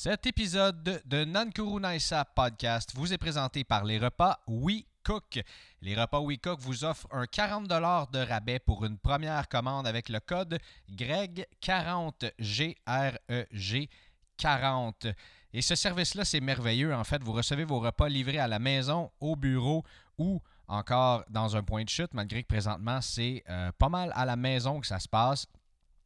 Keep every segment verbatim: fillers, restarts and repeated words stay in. Cet épisode de Nankuru Naisa Podcast vous est présenté par les repas We Cook. Les repas WeCook vous offrent un quarante dollars de rabais pour une première commande avec le code G R E G quarante, G R E G quarante. Et ce service-là, c'est merveilleux. En fait, vous recevez vos repas livrés à la maison, au bureau ou encore dans un point de chute, malgré que présentement, c'est euh, pas mal à la maison que ça se passe.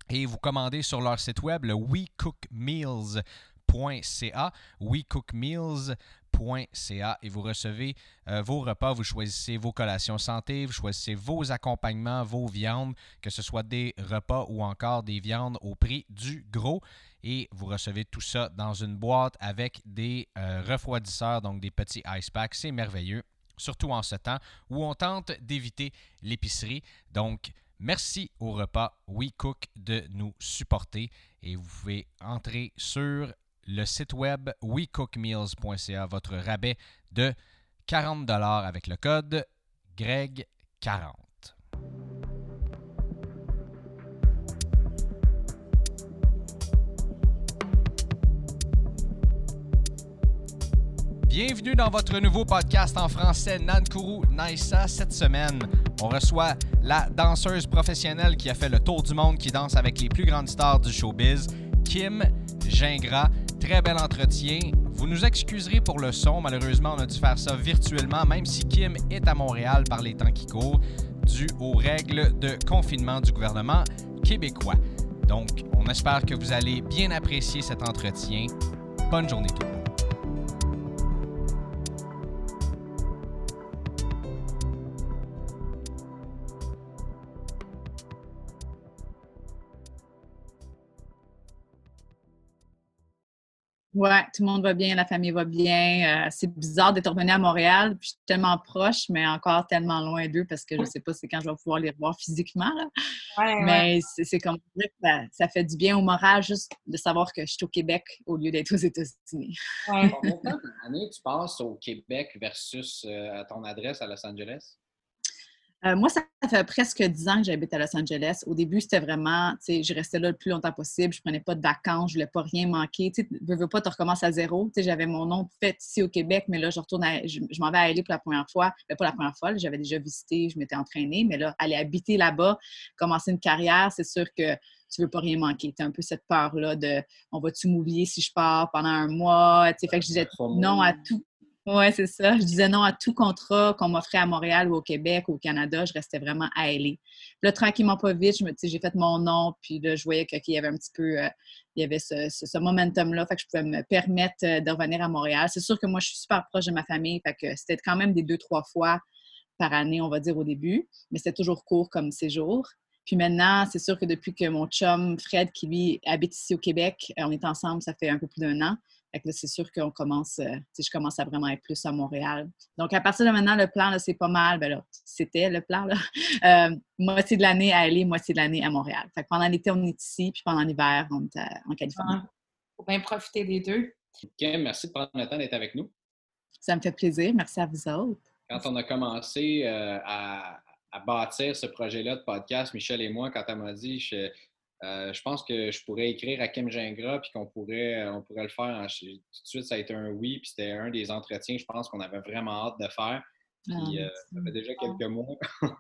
Et vous commandez sur leur site web, le We Cook Meals point C A, We Cook Meals point C A, et vous recevez euh, vos repas, vous choisissez vos collations santé, vous choisissez vos accompagnements, vos viandes, que ce soit des repas ou encore des viandes au prix du gros. Et vous recevez tout ça dans une boîte avec des euh, refroidisseurs, donc des petits ice packs. C'est merveilleux, surtout en ce temps où on tente d'éviter l'épicerie. Donc, merci au repas WeCook de nous supporter. Et vous pouvez entrer sur le site web We Cook Meals point C A, votre rabais de quarante dollars avec le code G R E G quarante. Bienvenue dans votre nouveau podcast en français Nankuru Naisa. Cette semaine, on reçoit la danseuse professionnelle qui a fait le tour du monde, qui danse avec les plus grandes stars du showbiz, Kim Gingras. Très bel entretien. Vous nous excuserez pour le son. Malheureusement, on a dû faire ça virtuellement, même si Kim est à Montréal par les temps qui courent, dû aux règles de confinement du gouvernement québécois. Donc, on espère que vous allez bien apprécier cet entretien. Bonne journée tout le monde. Ouais, tout le monde va bien, la famille va bien. Euh, c'est bizarre d'être revenue à Montréal. Je suis tellement proche, mais encore tellement loin d'eux parce que je sais pas c'est quand je vais pouvoir les revoir physiquement. Là. Ouais, mais ouais. C'est, c'est comme ça, ça fait du bien au moral juste de savoir que je suis au Québec au lieu d'être aux États-Unis. Ouais. Combien de temps par année tu passes au Québec versus euh, ton adresse à Los Angeles? Euh, moi, ça fait presque dix ans que j'habite à Los Angeles. Au début, c'était vraiment, tu sais, je restais là le plus longtemps possible. Je prenais pas de vacances, je voulais pas rien manquer. Tu sais, veux, veux pas, tu recommences à zéro. Tu sais, j'avais mon nom fait ici au Québec, mais là, je retourne, à, je, je m'en vais à L A pour la première fois. Mais pas la première fois, là, j'avais déjà visité, je m'étais entraînée, mais là, aller habiter là-bas, commencer une carrière, c'est sûr que tu veux pas rien manquer. T'as un peu cette peur-là de, on va-tu m'oublier si je pars pendant un mois? Tu sais, fait que je disais non à tout. Oui, c'est ça. Je disais non à tout contrat qu'on m'offrait à Montréal ou au Québec ou au Canada. Je restais vraiment à L A. Là, tranquillement, pas vite, je me, j'ai fait mon nom. Puis là, je voyais qu'il okay, y avait un petit peu... Euh, il y avait ce, ce, ce momentum-là. Fait que je pouvais me permettre euh, de revenir à Montréal. C'est sûr que moi, je suis super proche de ma famille. Fait que c'était quand même des deux, trois fois par année, on va dire, au début. Mais c'était toujours court comme séjour. Puis maintenant, c'est sûr que depuis que mon chum Fred, qui lui habite ici au Québec, on est ensemble, ça fait un peu plus d'un an. Fait que là, c'est sûr qu'on commence, euh, je commence à vraiment être plus à Montréal. Donc, à partir de maintenant, le plan, là, c'est pas mal. Ben là, c'était le plan, là. Euh, moitié de l'année à L A, moitié de l'année à Montréal. Fait que pendant l'été, on est ici, puis pendant l'hiver, on est à, en Californie. Il ah, faut bien profiter des deux. OK, merci de prendre le temps d'être avec nous. Ça me fait plaisir. Merci à vous autres. Quand on a commencé euh, à, à bâtir ce projet-là de podcast, Michel et moi, quand elle m'a dit... Je, Euh, je pense que je pourrais écrire à Kim Gingras puis qu'on pourrait, on pourrait le faire. En, tout de suite, ça a été un oui. Puis c'était un des entretiens, je pense, qu'on avait vraiment hâte de faire. Puis euh, ça fait déjà quelques mois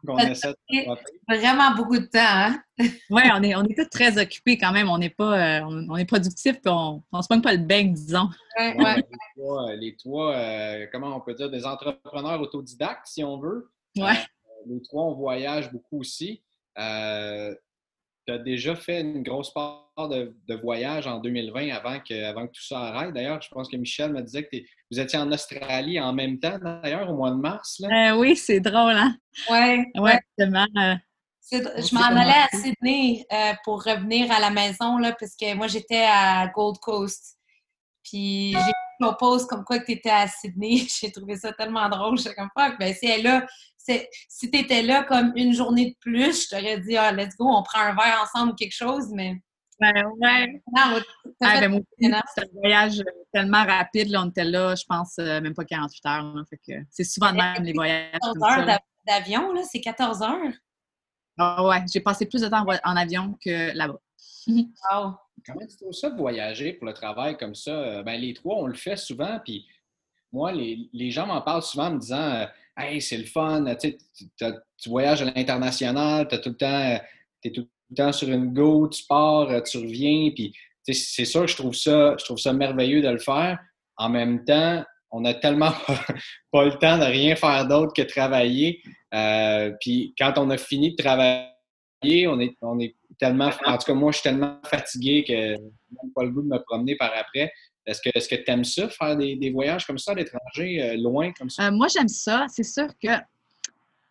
qu'on essaie de se rappeler. Vraiment beaucoup de temps, hein? Oui, on est, on est tous très occupés quand même. On est pas, euh, on, on est productifs puis on ne se pogne pas le bec, disons. Ouais, ouais. Les trois, les trois euh, comment on peut dire, des entrepreneurs autodidactes, si on veut. Ouais. Euh, les trois, on voyage beaucoup aussi. Euh, Tu as déjà fait une grosse part de, de voyage en deux mille vingt avant que, avant que tout ça arrête. D'ailleurs, je pense que Michel me disait que vous étiez en Australie en même temps, d'ailleurs, au mois de mars. Là. Euh, oui, c'est drôle, hein? Oui. Oui, ouais. Justement. Euh, je m'en allais à Sydney euh, pour revenir à la maison, là, parce que moi, j'étais à Gold Coast. Puis, j'ai eu une pause comme quoi que tu étais à Sydney. J'ai trouvé ça tellement drôle. J'étais comme, fuck, bien, si elle a... C'est, si tu étais là comme une journée de plus, je t'aurais dit, ah, let's go, on prend un verre ensemble ou quelque chose, mais... Ben ouais. Non, ah, ben, moi, c'est un voyage tellement rapide, là, on était là, je pense, même pas quarante-huit heures. Là, fait que c'est souvent de même, les voyages. quatorze heures d'avion, là, c'est quatorze heures. Ah ouais, j'ai passé plus de temps en avion que là-bas. Wow. Comment tu trouves ça de voyager pour le travail comme ça? Ben, les trois, on le fait souvent, puis moi, les, les gens m'en parlent souvent en me disant « Hey, c'est le fun, tu, tu voyages à l'international, tu es tout le temps sur une go, tu pars, tu reviens. » Puis c'est sûr que je trouve ça, je trouve ça merveilleux de le faire. En même temps, on n'a tellement pas le temps de rien faire d'autre que travailler. Euh, puis quand on a fini de travailler, on est, on est tellement... En tout cas, moi, je suis tellement fatigué que je n'ai même pas le goût de me promener par après. Est-ce que, est-ce que tu aimes ça, faire des, des voyages comme ça à l'étranger, euh, loin comme ça? Euh, moi, j'aime ça. C'est sûr que...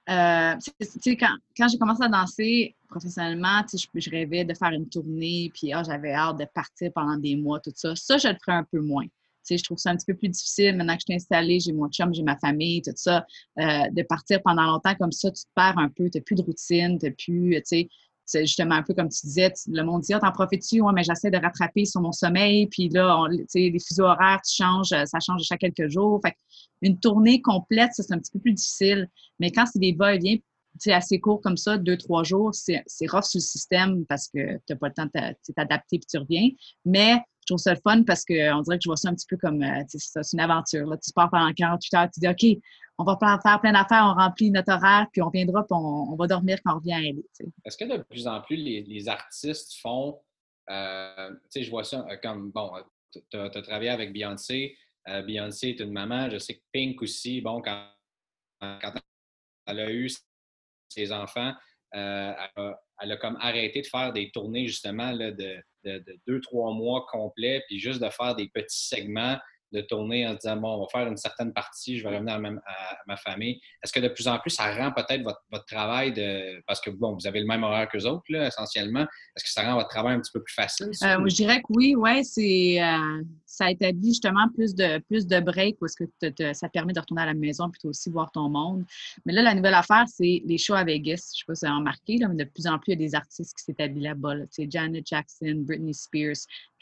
Euh, tu sais, quand, quand j'ai commencé à danser professionnellement, tu sais, je, je rêvais de faire une tournée, puis oh, j'avais hâte de partir pendant des mois, tout ça. Ça, je le ferais un peu moins. Tu sais, je trouve ça un petit peu plus difficile. Maintenant que je suis installée, j'ai mon chum, j'ai ma famille, tout ça. Euh, de partir pendant longtemps comme ça, tu te perds un peu. Tu n'as plus de routine, tu n'as plus, tu sais, c'est justement un peu comme tu disais, le monde dit « Ah, t'en profites-tu? Ouais, mais j'essaie de rattraper sur mon sommeil. » Puis là, on, tu sais, les fuseaux horaires, tu changes, ça change chaque quelques jours. Fait une tournée complète, ça, c'est un petit peu plus difficile. Mais quand c'est des va-et-vient, tu sais, assez court comme ça, deux, trois jours, c'est, c'est rough sur le système parce que t'as pas le temps de t'adapter puis tu reviens. Mais je trouve ça le fun parce qu'on dirait que je vois ça un petit peu comme, tu sais, c'est, c'est une aventure. Là, tu pars pendant quarante-huit heures, tu dis « OK, on va faire plein d'affaires, on remplit notre horaire, puis on viendra, puis on, on va dormir quand on revient à L A. » Est-ce que de plus en plus, les, les artistes font... Euh, tu sais, je vois ça comme... Bon, tu as travaillé avec Beyoncé. Euh, Beyoncé est une maman. Je sais que Pink aussi, bon, quand, quand elle a eu ses enfants, euh, elle, a, elle a comme arrêté de faire des tournées, justement, là, de, de, de deux, trois mois complets, puis juste de faire des petits segments de tourner en disant « Bon, on va faire une certaine partie, je vais revenir à ma, à ma famille. » Est-ce que de plus en plus, ça rend peut-être votre, votre travail de... Parce que, bon, vous avez le même horaire qu'eux autres, là, essentiellement. Est-ce que ça rend votre travail un petit peu plus facile? Euh, je dirais que oui, oui. C'est, euh, ça établit justement plus de, plus de breaks parce que te, te, ça permet de retourner à la maison puis aussi voir ton monde. Mais là, la nouvelle affaire, c'est les shows à Vegas. Je ne sais pas si vous avez remarqué, là, mais de plus en plus, il y a des artistes qui s'établissent là-bas. Là. C'est Janet Jackson, Britney Spears.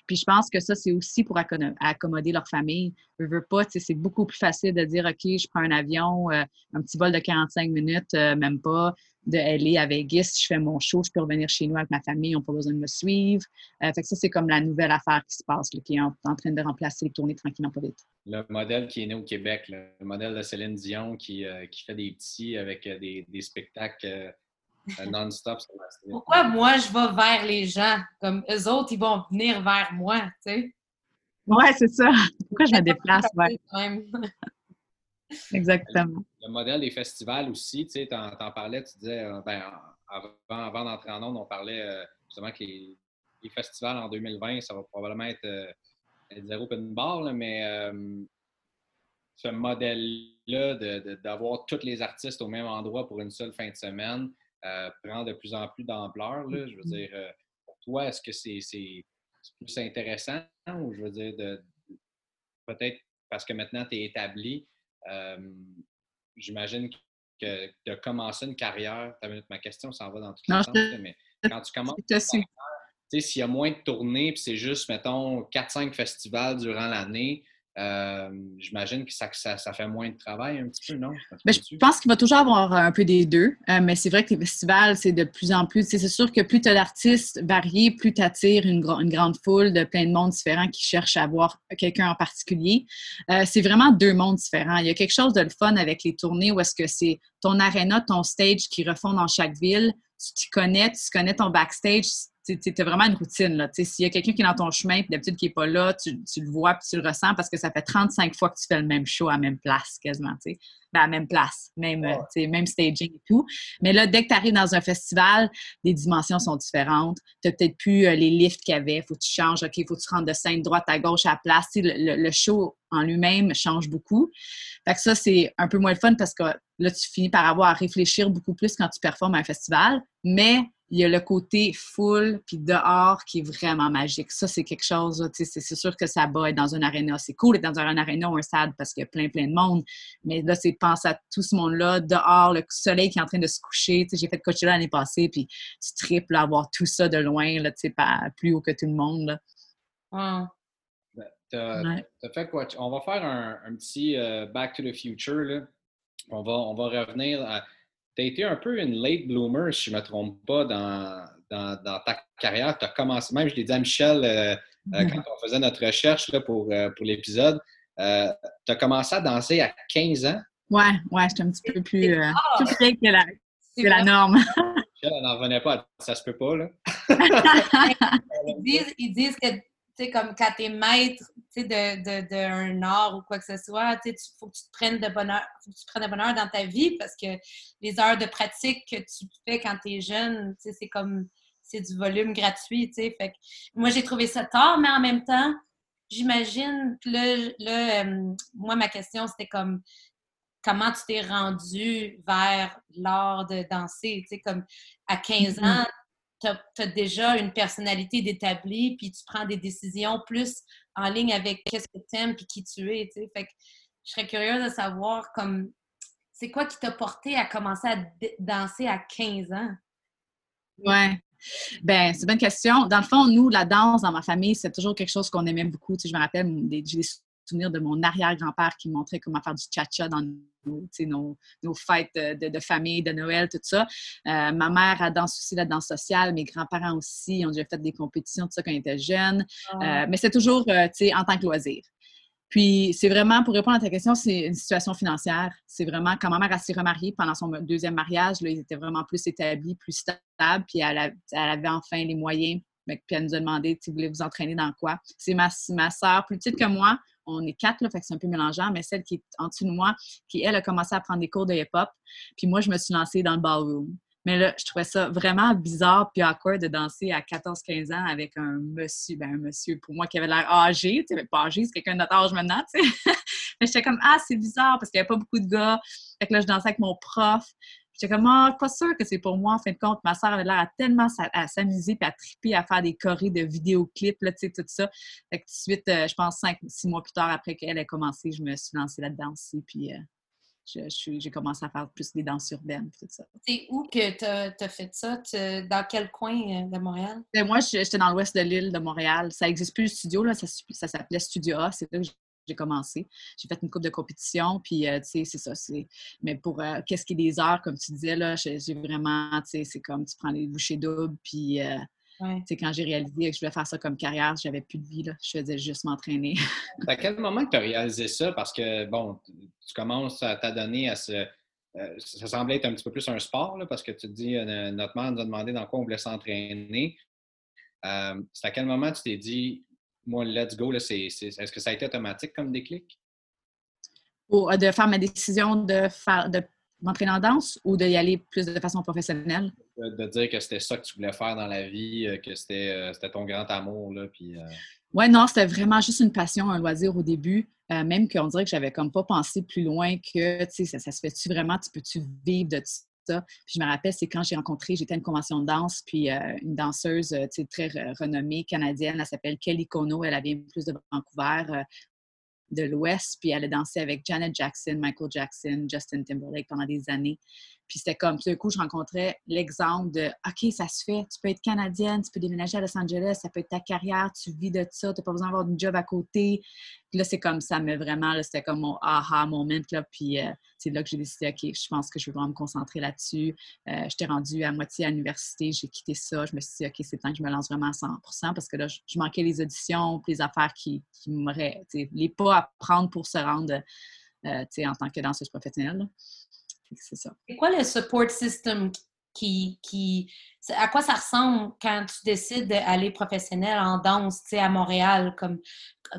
Puis je pense que ça, c'est aussi pour accommoder leur famille. Je veux pas, tu sais, c'est beaucoup plus facile de dire « OK, je prends un avion, euh, un petit vol de quarante-cinq minutes, euh, même pas, de L A à Vegas. Je fais mon show, je peux revenir chez nous avec ma famille, on n'a pas besoin de me suivre. Euh, » Fait que ça, c'est comme la nouvelle affaire qui se passe, là, qui est en, en train de remplacer les tournées tranquillement pas vite. Le modèle qui est né au Québec, là, le modèle de Céline Dion qui, euh, qui fait des petits avec euh, des, des spectacles... Euh... non-stop. Pourquoi moi, je vais vers les gens? Comme eux autres, ils vont venir vers moi, tu sais? Ouais, c'est ça. Pourquoi je me déplace? Ouais. Exactement. Le, le modèle des festivals aussi, tu sais, t'en, t'en parlais, tu disais, euh, ben, avant, avant d'entrer en onde, on parlait euh, justement que les, les festivals en deux mille vingt, ça va probablement être euh, zéro puis une barre, là, mais euh, ce modèle-là de, de, d'avoir tous les artistes au même endroit pour une seule fin de semaine, Euh, prend de plus en plus d'ampleur, là. Je veux dire, euh, pour toi, est-ce que c'est, c'est, c'est plus intéressant ou je veux dire, de, de, peut-être parce que maintenant tu es établi, euh, j'imagine que de commencer une carrière, t'as minute, ma question s'en va dans toutes les non, sens, je... mais quand tu commences une carrière, tu sais, s'il y a moins de tournées puis c'est juste, mettons, quatre cinq festivals durant l'année, Euh, j'imagine que ça, ça, ça fait moins de travail un petit peu, non? Bien, je pense qu'il va toujours avoir un peu des deux, euh, mais c'est vrai que les festivals, c'est de plus en plus... C'est sûr que plus tu as d'artistes variés, plus tu attires une, gro- une grande foule de plein de mondes différents qui cherchent à voir quelqu'un en particulier. Euh, c'est vraiment deux mondes différents. Il y a quelque chose de le fun avec les tournées où est-ce que c'est ton aréna, ton stage qui refond dans chaque ville, tu t'y connais, tu connais ton backstage, t'as vraiment une routine, là. T'sais, s'il y a quelqu'un qui est dans ton chemin, puis d'habitude qui n'est pas là, tu, tu le vois puis tu le ressens parce que ça fait trente-cinq fois que tu fais le même show à la même place, quasiment, tu sais. Ben, à la même place, même, ouais. Même staging et tout. Mais là, dès que tu arrives dans un festival, les dimensions sont différentes. Tu n'as peut-être plus euh, les lifts qu'il y avait. Il faut que tu changes. OK, il faut que tu rentres de scène droite à gauche à la place. Le, le, le show en lui-même change beaucoup. Fait que ça, c'est un peu moins le fun parce que là, tu finis par avoir à réfléchir beaucoup plus quand tu performes à un festival. Mais il y a le côté full puis dehors qui est vraiment magique. Ça, c'est quelque chose, là, c'est, c'est sûr que ça bat être dans une aréna. C'est cool d'être dans un aréna ou un stade parce qu'il y a plein, plein de monde. Mais là, c'est pense à tout ce monde-là, dehors, le soleil qui est en train de se coucher. T'sais, j'ai fait Coachella l'année passée, puis tu triples à voir tout ça de loin, là, pas, plus haut que tout le monde. Là. Ah. Ben, t'as, ouais. t'as fait quoi? On va faire un, un petit euh, Back to the Future. Là. On va, on va revenir à... T'as été un peu une late bloomer, si je ne me trompe pas, dans, dans, dans ta carrière. Tu as commencé, même je l'ai dit à Michel euh, mm-hmm. quand on faisait notre recherche là, pour, euh, pour l'épisode, euh, tu as commencé à danser à quinze ans. Oui, ouais, j'étais un petit peu plus, euh, plus près que la, que la norme. Michel, elle n'en revenait pas, ça se peut pas, là. ils, disent, ils disent que, tu sais, comme quand t'es maître, tu sais, d'un de, de, de art ou quoi que ce soit, tu sais, faut que tu te prennes de bonheur, faut que tu te prennes de bonheur dans ta vie parce que les heures de pratique que tu fais quand t'es jeune, tu sais, c'est comme, c'est du volume gratuit, tu sais. Fait que moi, j'ai trouvé ça tard, mais en même temps, j'imagine que là, là euh, moi, ma question, c'était comme, comment tu t'es rendu vers l'art de danser? Tu sais, comme à quinze ans, tu as déjà une personnalité d'établie, puis tu prends des décisions plus en ligne avec qu'est-ce que tu aimes puis qui tu es. Tu sais, fait que je serais curieuse de savoir, comme, c'est quoi qui t'a porté à commencer à d- danser à quinze ans? Ouais. Bien, c'est une bonne question. Dans le fond, nous, la danse dans ma famille, c'est toujours quelque chose qu'on aimait beaucoup. Tu sais, je me rappelle des. des souvenir de mon arrière-grand-père qui me montrait comment faire du cha-cha dans nos, nos, nos fêtes de, de famille, de Noël, tout ça. Euh, ma mère a dansé aussi la danse sociale, mes grands-parents aussi, ils ont déjà fait des compétitions, tout ça, quand ils étaient jeunes. Ah. Euh, mais c'est toujours, euh, tu sais, en tant que loisir. Puis, c'est vraiment, pour répondre à ta question, c'est une situation financière. C'est vraiment, quand ma mère, elle s'est remariée pendant son deuxième mariage, là, ils étaient vraiment plus établis, plus stables, puis elle, a, elle avait enfin les moyens. Puis, elle nous a demandé, tu voulais vous entraîner dans quoi? C'est ma, ma soeur, plus petite que moi, on est quatre, là, fait que c'est un peu mélangeant, mais celle qui est en dessous de moi, qui, elle, a commencé à prendre des cours de hip-hop, puis moi, je me suis lancée dans le ballroom. Mais là, je trouvais ça vraiment bizarre puis awkward de danser à quatorze quinze ans avec un monsieur, ben un monsieur, pour moi, qui avait l'air âgé, tu sais, pas âgé, c'est quelqu'un de notre âge maintenant, tu sais. Mais j'étais comme, ah, c'est bizarre, parce qu'il n'y avait pas beaucoup de gars. Fait que là, je dansais avec mon prof. J'étais comme, ah, pas sûre que c'est pour moi, en fin de compte. Ma soeur avait l'air à tellement à s'amuser puis à triper, à faire des chorés de vidéoclips, là, tu sais, tout ça. Fait que tout de suite, euh, je pense, cinq, six mois plus tard, après qu'elle ait commencé, je me suis lancée là-dedans aussi, puis euh, je, je, j'ai commencé à faire plus des danses urbaines, puis tout ça. C'est où que t'as, t'as fait ça? T'as, dans quel coin de Montréal? Et moi, j'étais dans l'ouest de l'île de Montréal. Ça n'existe plus, le studio, là. Ça, ça s'appelait Studio A, c'est là que j'ai... j'ai commencé. J'ai fait une couple de compétitions, puis, euh, tu sais, c'est ça. C'est... Mais pour euh, qu'est-ce qui est des heures, comme tu disais, là, j'ai, j'ai vraiment, tu sais, c'est comme tu prends les bouchées doubles, puis, euh, ouais. Tu sais, quand j'ai réalisé que je voulais faire ça comme carrière, j'avais plus de vie, là. Je faisais juste m'entraîner. À quel moment que tu as réalisé ça? Parce que, bon, tu commences à t'adonner à ce... Euh, ça semblait être un petit peu plus un sport, là, parce que tu te dis, euh, notre mère nous a demandé dans quoi on voulait s'entraîner. Euh, c'est à quel moment tu t'es dit... Moi, let's go, là, c'est, c'est, est-ce que ça a été automatique comme déclic? Pour, euh, de faire ma décision de, faire, de m'entraîner en danse ou d'y aller plus de façon professionnelle? De, de dire que c'était ça que tu voulais faire dans la vie, que c'était, euh, c'était ton grand amour, là, puis... Euh... Oui, non, c'était vraiment juste une passion, un loisir au début, euh, même qu'on dirait que j'avais comme pas pensé plus loin que, tu sais, ça, ça se fait-tu vraiment, tu peux-tu vivre de... Ça. Puis je me rappelle, c'est quand j'ai rencontré, j'étais à une convention de danse, puis euh, une danseuse euh, très renommée canadienne, elle s'appelle Kelly Konno, elle vient plus de Vancouver, euh, de l'Ouest, puis elle a dansé avec Janet Jackson, Michael Jackson, Justin Timberlake pendant des années. Puis c'était comme, tout d'un coup, je rencontrais l'exemple de « OK, ça se fait, tu peux être canadienne, tu peux déménager à Los Angeles, ça peut être ta carrière, tu vis de ça, t'as pas besoin d'avoir une job à côté. » Puis là, c'est comme ça, mais vraiment, là, c'était comme mon « aha moment », là, puis euh, c'est là que j'ai décidé « OK, je pense que je veux vraiment me concentrer là-dessus. Euh, » J'étais rendue à moitié à l'université, j'ai quitté ça, je me suis dit « OK, c'est temps que je me lance vraiment à cent pour cent parce que là, je, je manquais les auditions, puis les affaires qui, qui m'auraient, les pas à prendre pour se rendre euh, en tant que danseuse professionnelle. » Là. C'est ça. C'est quoi le support system qui, qui... À quoi ça ressemble quand tu décides d'aller professionnel en danse, tu sais, à Montréal? Comme,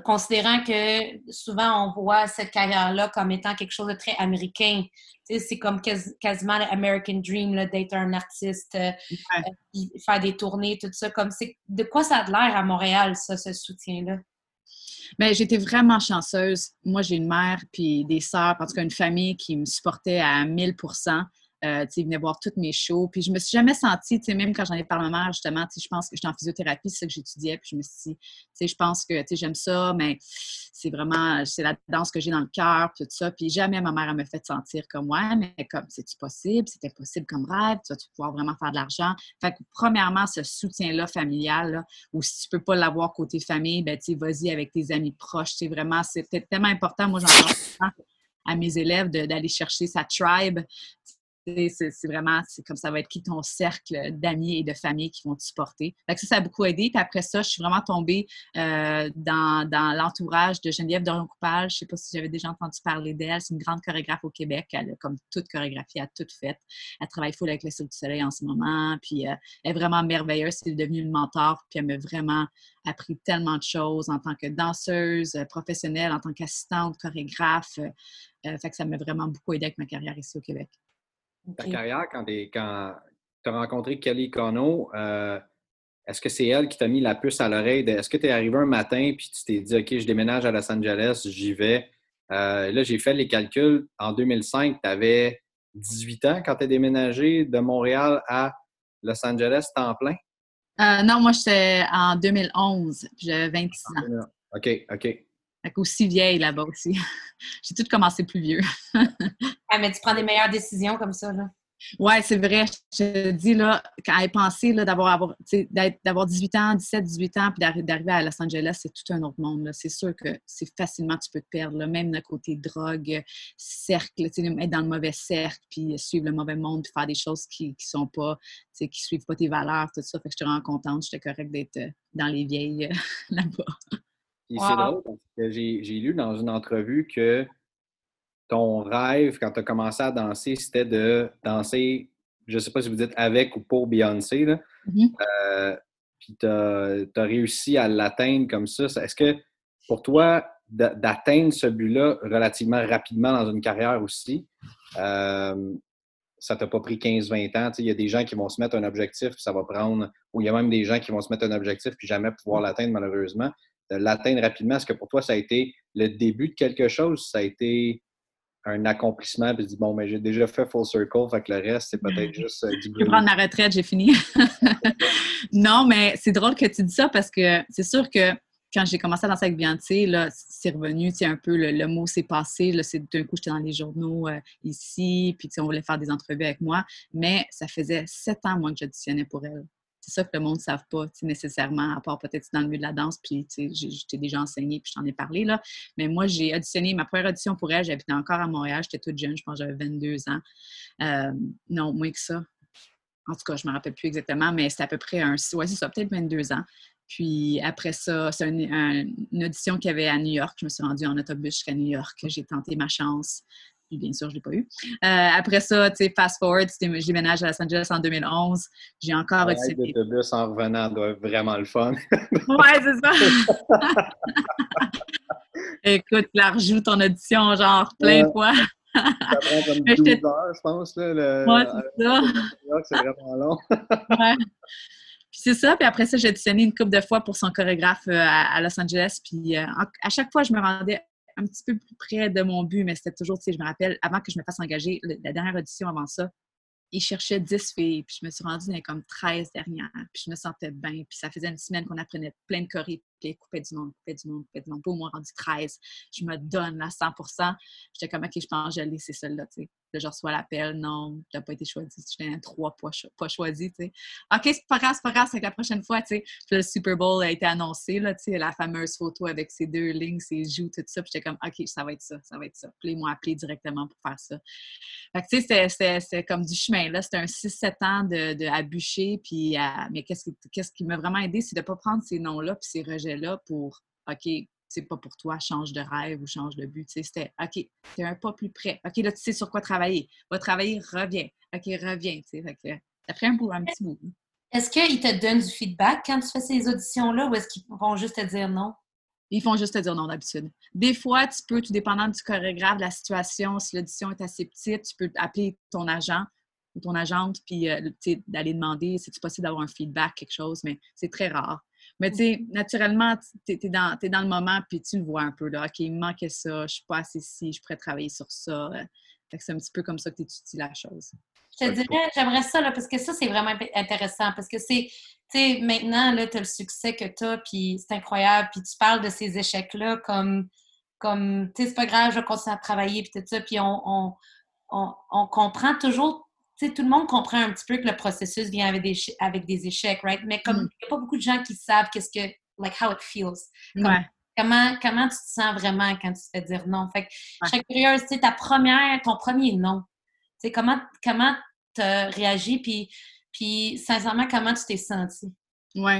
considérant que souvent, on voit cette carrière-là comme étant quelque chose de très américain. Tu sais, c'est comme quas- quasiment l'American Dream, là, d'être un artiste, ouais. euh, faire des tournées, tout ça. Comme, c'est, de quoi ça a l'air à Montréal, ça, ce soutien-là? Bien, j'étais vraiment chanceuse. Moi, j'ai une mère puis des sœurs, en tout cas une famille qui me supportait à mille pour cent. Euh, ils venaient voir toutes mes shows. Puis je me suis jamais sentie, même quand j'en ai parlé à ma mère, justement, je pense que j'étais en physiothérapie, c'est ça que j'étudiais. Puis je me suis dit, je pense que j'aime ça, mais c'est vraiment, c'est la danse que j'ai dans le cœur, tout ça. Puis jamais ma mère, elle me fait sentir comme, ouais, mais comme, c'est-tu possible? C'était possible comme rêve? Tu vas-tu pouvoir vraiment faire de l'argent? Fait que, premièrement, ce soutien-là familial, là, ou si tu peux pas l'avoir côté famille, ben, tu sais, vas-y avec tes amis proches. C'est vraiment, c'est tellement important. Moi, j'en parle à mes élèves de, d'aller chercher sa tribe. C'est, c'est vraiment, c'est comme ça va être qui ton cercle d'amis et de famille qui vont te supporter. Fait que ça, ça a beaucoup aidé. Puis après ça, je suis vraiment tombée euh, dans, dans l'entourage de Geneviève Dorion-Coupal. Je ne sais pas si j'avais déjà entendu parler d'elle. C'est une grande chorégraphe au Québec. Elle a comme toute chorégraphie, elle a tout fait. Elle travaille full avec le Cirque du Soleil en ce moment. Puis euh, elle est vraiment merveilleuse. Elle est devenue une mentor. Puis elle m'a vraiment appris tellement de choses en tant que danseuse, professionnelle, en tant qu'assistante, chorégraphe. Euh, fait que ça m'a vraiment beaucoup aidé avec ma carrière ici au Québec. Ta okay. carrière, quand, quand tu as rencontré Kelly Konno, euh, est-ce que c'est elle qui t'a mis la puce à l'oreille? De, est-ce que tu es arrivé un matin puis tu t'es dit « OK, je déménage à Los Angeles, j'y vais. Euh, » Là, j'ai fait les calculs. En deux mille cinq, tu avais dix-huit ans quand tu as déménagé de Montréal à Los Angeles, temps plein? Euh, non, moi, j'étais en deux mille onze. J'avais vingt-six ans. OK, OK. Fait qu'aussi vieille là-bas aussi. J'ai tout commencé plus vieux. Ah, mais tu prends des meilleures décisions comme ça, là. Oui, c'est vrai. Je te dis, là, quand elle pensait là, d'avoir, avoir, d'avoir dix-huit ans, dix-sept, dix-huit ans, puis d'arriver à Los Angeles, c'est tout un autre monde, là. C'est sûr que c'est facilement, tu peux te perdre, là. Même le côté drogue, cercle, être dans le mauvais cercle, puis suivre le mauvais monde, puis faire des choses qui qui sont pas, qui ne suivent pas tes valeurs, tout ça. Fait que je suis vraiment contente, j'étais correcte d'être dans les vieilles euh, là-bas. Et wow. C'est drôle parce que j'ai, j'ai lu dans une entrevue que ton rêve, quand tu as commencé à danser, c'était de danser, je ne sais pas si vous dites avec ou pour Beyoncé, là. Mm-hmm. Euh, puis tu as réussi à l'atteindre comme ça. Est-ce que pour toi, d'atteindre ce but-là relativement rapidement dans une carrière aussi, euh, ça t'a pas pris quinze à vingt ans? Il y a des gens qui vont se mettre un objectif, puis ça va prendre... Ou il y a même des gens qui vont se mettre un objectif puis jamais pouvoir l'atteindre, malheureusement. De l'atteindre rapidement, est-ce que pour toi, ça a été le début de quelque chose? Ça a été un accomplissement? Puis tu dis, bon, mais j'ai déjà fait full circle, fait que le reste, c'est peut-être juste euh, du bruit. Je vais prendre ma retraite, j'ai fini. Non, mais c'est drôle que tu dis ça parce que c'est sûr que quand j'ai commencé à danser avec Beyoncé, là, c'est revenu, tu sais, un peu, le, le mot s'est passé, là, c'est d'un coup, j'étais dans les journaux euh, ici, puis tu sais, on voulait faire des entrevues avec moi, mais ça faisait sept ans, moi, que j'auditionnais pour elle. C'est ça que le monde ne savent pas nécessairement, à part peut-être dans le milieu de la danse, puis j'étais déjà enseignée, puis je t'en ai parlé, là. Mais moi, j'ai auditionné, ma première audition pour elle, j'habitais encore à Montréal, j'étais toute jeune, je pense que j'avais vingt-deux ans. Euh, non, moins que ça. En tout cas, je ne me rappelle plus exactement, mais c'était à peu près un... Ouais, c'est ça, peut-être vingt-deux ans. Puis après ça, c'est un, un, une audition qu'il y avait à New York. Je me suis rendue en autobus jusqu'à New York. J'ai tenté ma chance. Puis bien sûr, je ne l'ai pas eu. Euh, après ça, tu sais, fast forward, je déménage à Los Angeles en deux mille onze. J'ai encore... Ouais, l'autobus en revenant doit être vraiment le fun. Ouais, c'est ça! Écoute, la rejoue ton audition, genre, plein ouais. de fois. Ça prend comme douze heures, je pense. Là, le... Ouais, c'est ça. C'est vraiment long. Ouais. Puis c'est ça. Puis après ça, j'ai auditionné une couple de fois pour son chorégraphe à Los Angeles. Puis à chaque fois, je me rendais un petit peu plus près de mon but, mais c'était toujours, tu sais, je me rappelle, avant que je me fasse engager, la dernière audition avant ça, ils cherchaient dix filles, puis je me suis rendue dans les comme treize dernières, puis je me sentais bien, puis ça faisait une semaine qu'on apprenait plein de chorés, puis ils coupaient du monde, coupaient du monde, coupaient du monde, puis au moins rendu treize, je me donne à cent pour cent, j'étais comme, OK, je pense que j'allais, c'est celle-là, tu sais. Là, je reçois l'appel, non, t'as pas été choisie, tu étais trois pas, cho- pas choisie, tu sais. OK, c'est pas grave, c'est pas grave, c'est que la prochaine fois, tu sais. Puis le Super Bowl a été annoncé, là, tu sais, la fameuse photo avec ses deux lignes, ses joues, tout ça, puis j'étais comme, OK, ça va être ça, ça va être ça. Puis ils m'ont appelé directement pour faire ça. Fait que, tu sais, c'était, c'était, c'était comme du chemin, là, c'était un six sept ans de, de, à bûcher, puis à... Mais qu'est-ce qui, qu'est-ce qui m'a vraiment aidé, c'est de pas prendre ces noms-là puis ces rejets-là pour, OK, c'est pas pour toi, change de rêve ou change de but. Tu sais, c'était, OK, t'es un pas plus près. OK, là, tu sais sur quoi travailler. Va travailler, reviens. OK, reviens. Tu sais, fait que ça prend un bout, un petit bout. Est-ce qu'ils te donnent du feedback quand tu fais ces auditions-là ou est-ce qu'ils vont juste te dire non? Ils font juste te dire non, d'habitude. Des fois, tu peux, tout dépendant du chorégraphe, de la situation, si l'audition est assez petite, tu peux appeler ton agent ou ton agente puis euh, d'aller demander si c'est possible d'avoir un feedback, quelque chose, mais c'est très rare. Mais tu sais, naturellement, tu es dans, dans le moment, puis tu le vois un peu, là. OK, il me manquait ça, je suis pas assez ici, je pourrais travailler sur ça. Fait que c'est un petit peu comme ça que tu étudies la chose. Je te dirais, j'aimerais ça, là, parce que ça, c'est vraiment intéressant, parce que c'est, tu sais, maintenant, là, tu as le succès que tu as, puis c'est incroyable, puis tu parles de ces échecs-là comme, comme tu sais, c'est pas grave, je continue à travailler, puis tout ça, puis on, on, on, on comprend toujours. T'sais, tout le monde comprend un petit peu que le processus vient avec des, avec des échecs, right? Mais comme il mm. n'y a pas beaucoup de gens qui savent qu'est-ce que, like, how it feels. Comme, ouais. comment, comment tu te sens vraiment quand tu te fais dire non? Fait que, ouais. je serais curieuse, tu sais, ta première, ton premier non, T'sais, comment comment t'as réagi, puis, puis sincèrement, comment tu t'es sentie? Oui,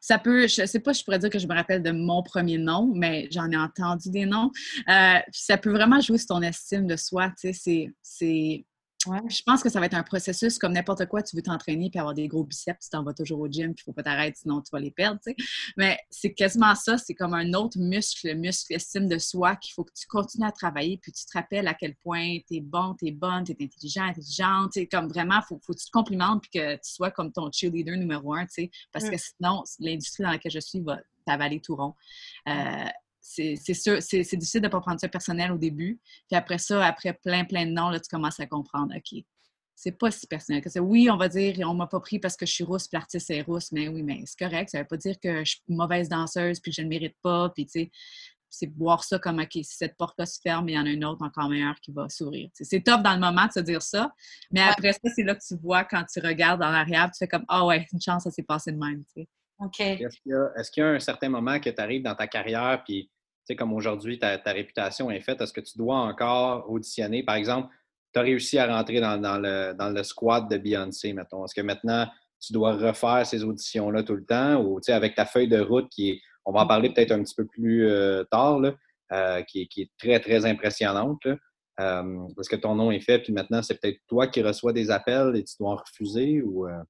ça peut, je sais pas, je pourrais dire que je me rappelle de mon premier nom, mais j'en ai entendu des noms. Euh, puis ça peut vraiment jouer sur ton estime de soi, tu sais, c'est, c'est... Ouais. Je pense que ça va être un processus comme n'importe quoi. Tu veux t'entraîner puis avoir des gros biceps, tu t'en vas toujours au gym puis il ne faut pas t'arrêter, sinon tu vas les perdre, tu sais. Mais c'est quasiment ça, c'est comme un autre muscle, le muscle estime de soi qu'il faut que tu continues à travailler puis tu te rappelles à quel point t'es bon, t'es bonne, t'es intelligent, intelligente, tu sais, comme vraiment, il faut, faut que tu te complimentes puis que tu sois comme ton cheerleader numéro un, tu sais, parce ouais. que sinon, l'industrie dans laquelle je suis va t'avaler tout rond. Euh, ouais. C'est, c'est sûr, c'est, c'est difficile de ne pas prendre ça personnel au début. Puis après ça, après plein, plein de noms, là, tu commences à comprendre, OK, c'est pas si personnel que ça. Oui, on va dire, on m'a pas pris parce que je suis rousse, puis l'artiste est rousse, mais oui, mais c'est correct. Ça veut pas dire que je suis mauvaise danseuse, puis que je ne mérite pas, puis tu sais, c'est voir ça comme, OK, si cette porte-là se ferme, il y en a une autre encore meilleure qui va s'ouvrir. T'sais, c'est top dans le moment de se dire ça, mais ouais. après ça, c'est là que tu vois, quand tu regardes dans l'arrière, tu fais comme, ah oh, ouais, une chance, ça s'est passé de même, tu sais. Okay. Est-ce qu'il y a, est-ce qu'il y a un certain moment que tu arrives dans ta carrière, puis tu sais, comme aujourd'hui, ta, ta réputation est faite, est-ce que tu dois encore auditionner? Par exemple, tu as réussi à rentrer dans, dans, le, dans le squad de Beyoncé, mettons. Est-ce que maintenant, tu dois refaire ces auditions-là tout le temps? Ou tu sais, avec ta feuille de route qui est, on va en parler peut-être un petit peu plus euh, tard, là, euh, qui, qui est très, très impressionnante. Là. Euh, est-ce que ton nom est fait, puis maintenant, c'est peut-être toi qui reçois des appels et tu dois en refuser? Ou, euh...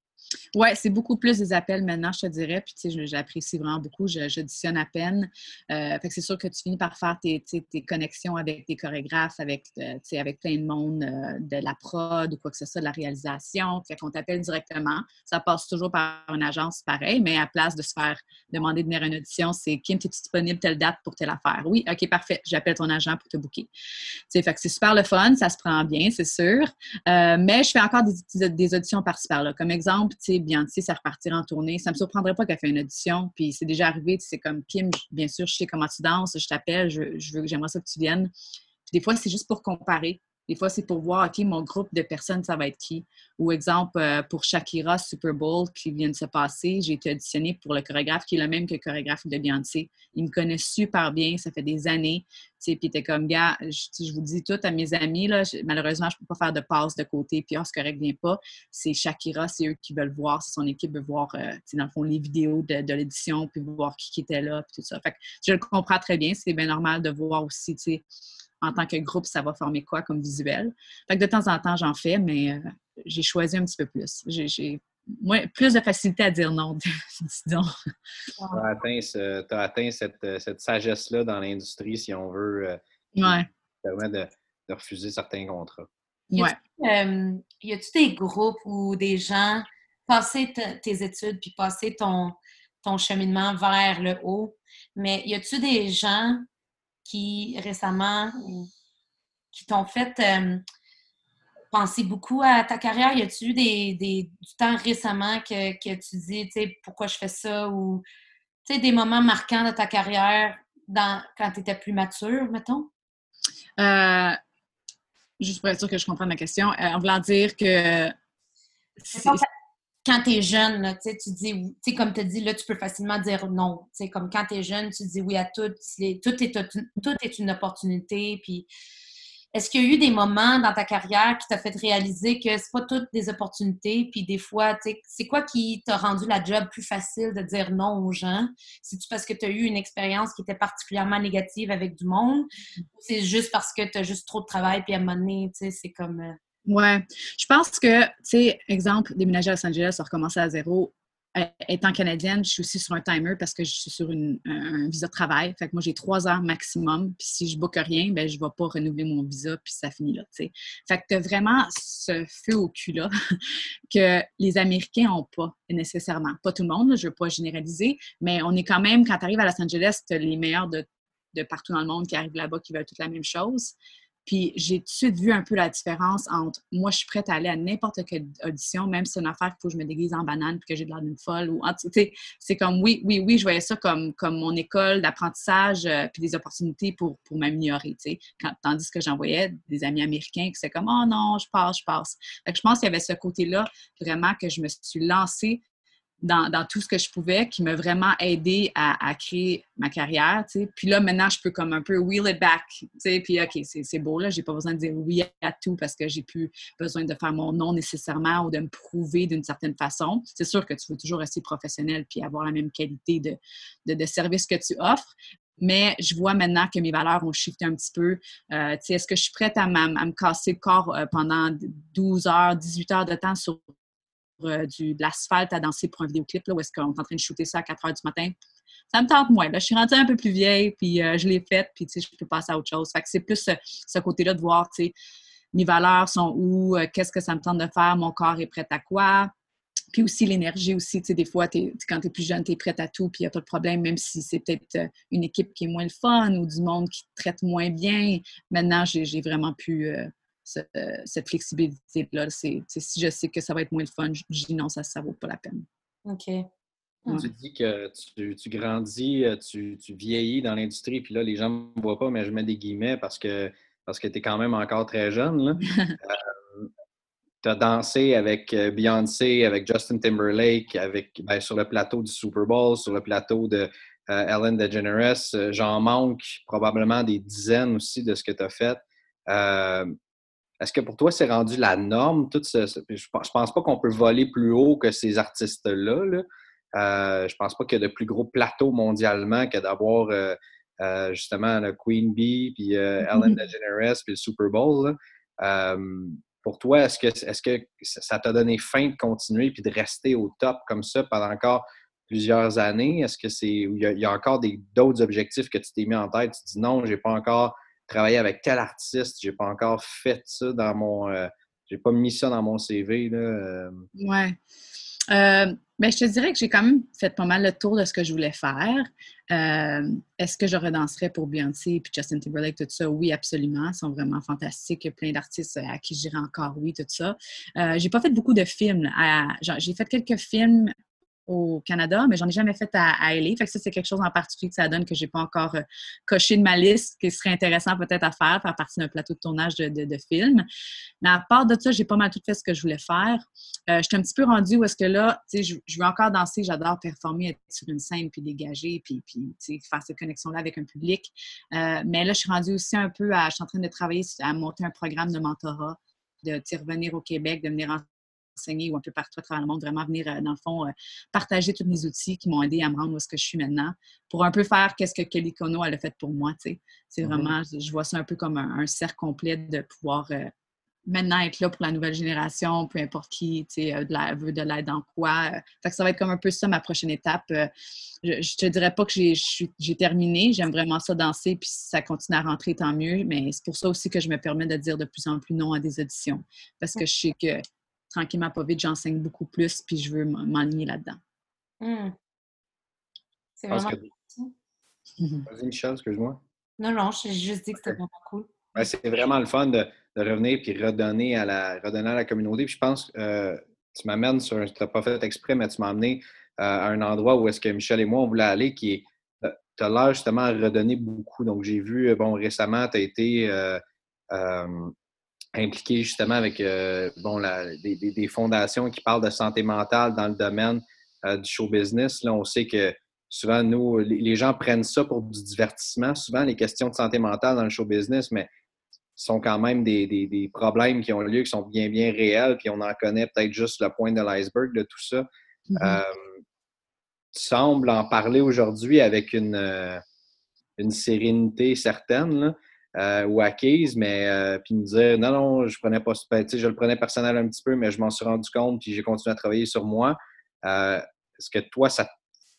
Oui, c'est beaucoup plus des appels maintenant, je te dirais. Puis, tu sais, j'apprécie vraiment beaucoup. Je, j'auditionne à peine. Euh, fait que c'est sûr que tu finis par faire tes, tes, tes connexions avec des chorégraphes, avec, euh, tu sais, avec plein de monde euh, de la prod ou quoi que ce soit, de la réalisation. Fait qu'on t'appelle directement. Ça passe toujours par une agence pareil, mais à place de se faire demander de venir à une audition, c'est « Kim, t'es-tu disponible telle date pour telle affaire? » Oui, OK, parfait. J'appelle ton agent pour te booker. Tu sais, fait que c'est super le fun. Ça se prend bien, c'est sûr. Euh, mais je fais encore des, des, des auditions par-ci, par-là. Comme exemple, tu sais, Beyoncé, ça repartira en tournée. Ça me surprendrait pas qu'elle fait une audition. Puis c'est déjà arrivé, c'est comme Kim, bien sûr, je sais comment tu danses, je t'appelle, je, je veux, j'aimerais ça que tu viennes. Puis des fois, c'est juste pour comparer. Des fois, c'est pour voir, OK, mon groupe de personnes, ça va être qui? Ou exemple, euh, pour Shakira, Super Bowl, qui vient de se passer, j'ai été auditionnée pour le chorégraphe qui est le même que le chorégraphe de Beyoncé. Il me connaît super bien, ça fait des années. Tu sais, puis t'es comme, gars, je, je vous dis tout à mes amis, là, je, malheureusement, je peux pas faire de passe de côté, puis oh, c'est correct, viens pas. C'est Shakira, c'est eux qui veulent voir, c'est son équipe veut voir, euh, tu sais, dans le fond, les vidéos de, de l'édition, puis voir qui, qui était là, puis tout ça. Fait que je le comprends très bien, c'est bien normal de voir aussi, tu sais, en tant que groupe, ça va former quoi comme visuel? Fait que de temps en temps, j'en fais, mais euh, j'ai choisi un petit peu plus. J'ai, j'ai moins, plus de facilité à dire non, disons. Tu as atteint, ce, t'as atteint cette, cette sagesse-là dans l'industrie, si on veut, euh, ouais. qui permet de, de refuser certains contrats. Y a-tu, ouais. euh, y a-tu des groupes ou des gens, passer t- tes études puis passer ton, ton cheminement vers le haut, mais y a-tu des gens qui récemment, qui t'ont fait euh, penser beaucoup à ta carrière? Y a-tu eu des, des, du temps récemment que, que tu dis, tu sais, pourquoi je fais ça? Ou, tu sais, des moments marquants de ta carrière dans, quand tu étais plus mature, mettons? Euh, juste pour être sûr que je comprends ma question, euh, en voulant dire que... C'est... Quand tu es jeune, là, tu dis, comme tu as dit, là, tu peux facilement dire non. T'sais, comme quand tu es jeune, tu dis oui à tout. Les, tout, est, tout est une opportunité. Puis, est-ce qu'il y a eu des moments dans ta carrière qui t'a fait réaliser que c'est pas toutes des opportunités? Puis des fois, c'est quoi qui t'a rendu la job plus facile de dire non aux gens? C'est-tu parce que tu as eu une expérience qui était particulièrement négative avec du monde? Ou c'est juste parce que tu as juste trop de travail? Puis à un moment donné, c'est comme... Euh, ouais, je pense que, tu sais, exemple, déménager à Los Angeles, recommencer à zéro. Étant canadienne, je suis aussi sur un timer parce que je suis sur une, un visa de travail. Fait que moi, j'ai trois heures maximum. Puis si je boucle rien, ben je ne vais pas renouveler mon visa, puis ça finit là, tu sais. Fait que tu as vraiment ce feu au cul-là que les Américains n'ont pas nécessairement. Pas tout le monde, là, je ne veux pas généraliser, mais on est quand même, quand tu arrives à Los Angeles, tu as les meilleurs de, de partout dans le monde qui arrivent là-bas, qui veulent toute la même chose. Puis j'ai tout de suite vu un peu la différence entre moi, je suis prête à aller à n'importe quelle audition, même si c'est une affaire qu'il faut que je me déguise en banane puis que j'ai de l'air d'une folle. Ou, tu sais, c'est comme oui, oui, oui, je voyais ça comme, comme mon école d'apprentissage euh, puis des opportunités pour, pour m'améliorer, tu sais. Quand, tandis que j'en voyais des amis américains qui c'est comme « Oh non, je passe, je passe ». Fait que je pense qu'il y avait ce côté-là vraiment que je me suis lancée dans, dans tout ce que je pouvais, qui m'a vraiment aidée à, à créer ma carrière, tu sais. Puis là, maintenant, je peux comme un peu « wheel it back », tu sais, puis OK, c'est, c'est beau, là, j'ai pas besoin de dire oui à tout parce que j'ai plus besoin de faire mon nom nécessairement ou de me prouver d'une certaine façon. C'est sûr que tu veux toujours rester professionnel puis avoir la même qualité de, de, de service que tu offres. Mais je vois maintenant que mes valeurs ont shifté un petit peu. Euh, tu sais, est-ce que je suis prête à, à me casser le corps euh, pendant douze heures, dix-huit heures de temps sur euh, du, de l'asphalte à danser pour un vidéoclip, là, où est-ce qu'on est en train de shooter ça à quatre heures du matin? Ça me tente moins. Là, je suis rendue un peu plus vieille, puis euh, je l'ai faite, puis tu sais, je peux passer à autre chose. Fait que c'est plus ce, ce côté-là de voir, tu sais, mes valeurs sont où, euh, qu'est-ce que ça me tente de faire, mon corps est prêt à quoi? Puis aussi l'énergie aussi, tu sais, des fois, t'es, quand t'es plus jeune, t'es prête à tout, puis il n'y a pas de problème, même si c'est peut-être une équipe qui est moins le fun ou du monde qui te traite moins bien. Maintenant, j'ai, j'ai vraiment pu euh, ce, euh, cette flexibilité-là. C'est, si je sais que ça va être moins le fun, je dis non, ça ne vaut pas la peine. OK. Ouais. Tu dis que tu, tu grandis, tu, tu vieillis dans l'industrie, puis là, les gens ne me voient pas, mais je mets des guillemets parce que, parce que t'es quand même encore très jeune, là. euh, Tu as dansé avec Beyoncé, avec Justin Timberlake, avec, ben, sur le plateau du Super Bowl, sur le plateau de euh, Ellen DeGeneres. J'en manque probablement des dizaines aussi de ce que tu as fait. Euh, est-ce que pour toi, c'est rendu la norme? Tout ce, ce, je ne pense pas qu'on peut voler plus haut que ces artistes-là, là. Euh, je ne pense pas qu'il y a de plus gros plateau mondialement que d'avoir euh, euh, justement le Queen Bee, puis euh, mm-hmm. Ellen DeGeneres, puis le Super Bowl, là. Euh, Pour toi, est-ce que, est-ce que ça t'a donné faim de continuer puis de rester au top comme ça pendant encore plusieurs années? Est-ce que c'est, il y a, il y a encore des, d'autres objectifs que tu t'es mis en tête? Tu te dis non, j'ai pas encore travaillé avec tel artiste, j'ai pas encore fait ça dans mon, euh, j'ai pas mis ça dans mon C V là. Euh... Ouais. Euh, ben, je te dirais que j'ai quand même fait pas mal le tour de ce que je voulais faire. Euh, est-ce que je redanserais pour Beyoncé et Justin Timberlake, tout ça? Oui, absolument. Ils sont vraiment fantastiques. Il y a plein d'artistes à qui j'irais encore, oui, tout ça. Euh, j'ai pas fait beaucoup de films. À, genre, j'ai fait quelques films au Canada, mais j'en ai jamais fait à, à L A. Fait que ça, c'est quelque chose en particulier que ça donne que j'ai pas encore euh, coché de ma liste, qui serait intéressant peut-être à faire, faire partie d'un plateau de tournage de, de, de film. Mais à part de ça, j'ai pas mal tout fait ce que je voulais faire. Euh, j'étais un petit peu rendue où est-ce que là, tu sais, je, je veux encore danser, j'adore performer, être sur une scène, puis dégager, puis, puis tu sais, faire cette connexion-là avec un public. Euh, mais là, je suis rendue aussi un peu à, je suis en train de travailler à monter un programme de mentorat, de revenir au Québec, de venir en enseigner ou un peu partout à travers le monde, vraiment venir, dans le fond, partager tous mes outils qui m'ont aidé à me rendre où est-ce que je suis maintenant, pour un peu faire qu'est-ce que Kelly Konno, elle a fait pour moi, tu sais. C'est mm-hmm. vraiment, je vois ça un peu comme un, un cercle complet de pouvoir euh, maintenant être là pour la nouvelle génération, peu importe qui, tu sais, veut de l'aide en quoi. Fait que ça va être comme un peu ça, ma prochaine étape. Je, je te dirais pas que j'ai, j'ai, j'ai terminé, j'aime vraiment ça danser, puis si ça continue à rentrer, tant mieux, mais c'est pour ça aussi que je me permets de dire de plus en plus non à des auditions, parce que je sais que tranquillement, pas vite, j'enseigne beaucoup plus, puis je veux m'enligner là-dedans. Mm. C'est vraiment cool. Que... Vas-y, Michel, excuse-moi. Non, non, je juste dit que c'était vraiment cool. Ouais, c'est vraiment le fun de, de revenir puis redonner à la, redonner à la communauté. Puis je pense que euh, tu m'amènes sur... Tu n'as pas fait exprès, mais tu m'as amené euh, à un endroit où est-ce que Michel et moi, on voulait aller, qui est... Tu as l'air justement à redonner beaucoup. Donc, j'ai vu, bon, récemment, tu as été... Euh, euh, impliqué justement avec euh, bon, la, des, des fondations qui parlent de santé mentale dans le domaine euh, du show business. Là, on sait que souvent, nous, les gens prennent ça pour du divertissement. Souvent, les questions de santé mentale dans le show business, mais ce sont quand même des, des, des problèmes qui ont lieu, qui sont bien, bien réels, puis on en connaît peut-être juste le point de l'iceberg de tout ça. Mm-hmm. Euh, tu sembles en parler aujourd'hui avec une, euh, une sérénité certaine, là. Euh, ou acquise, mais euh, puis me dire non, non, je prenais pas, ben, je le prenais personnel un petit peu, mais je m'en suis rendu compte, puis j'ai continué à travailler sur moi. Euh, est-ce que toi, ça,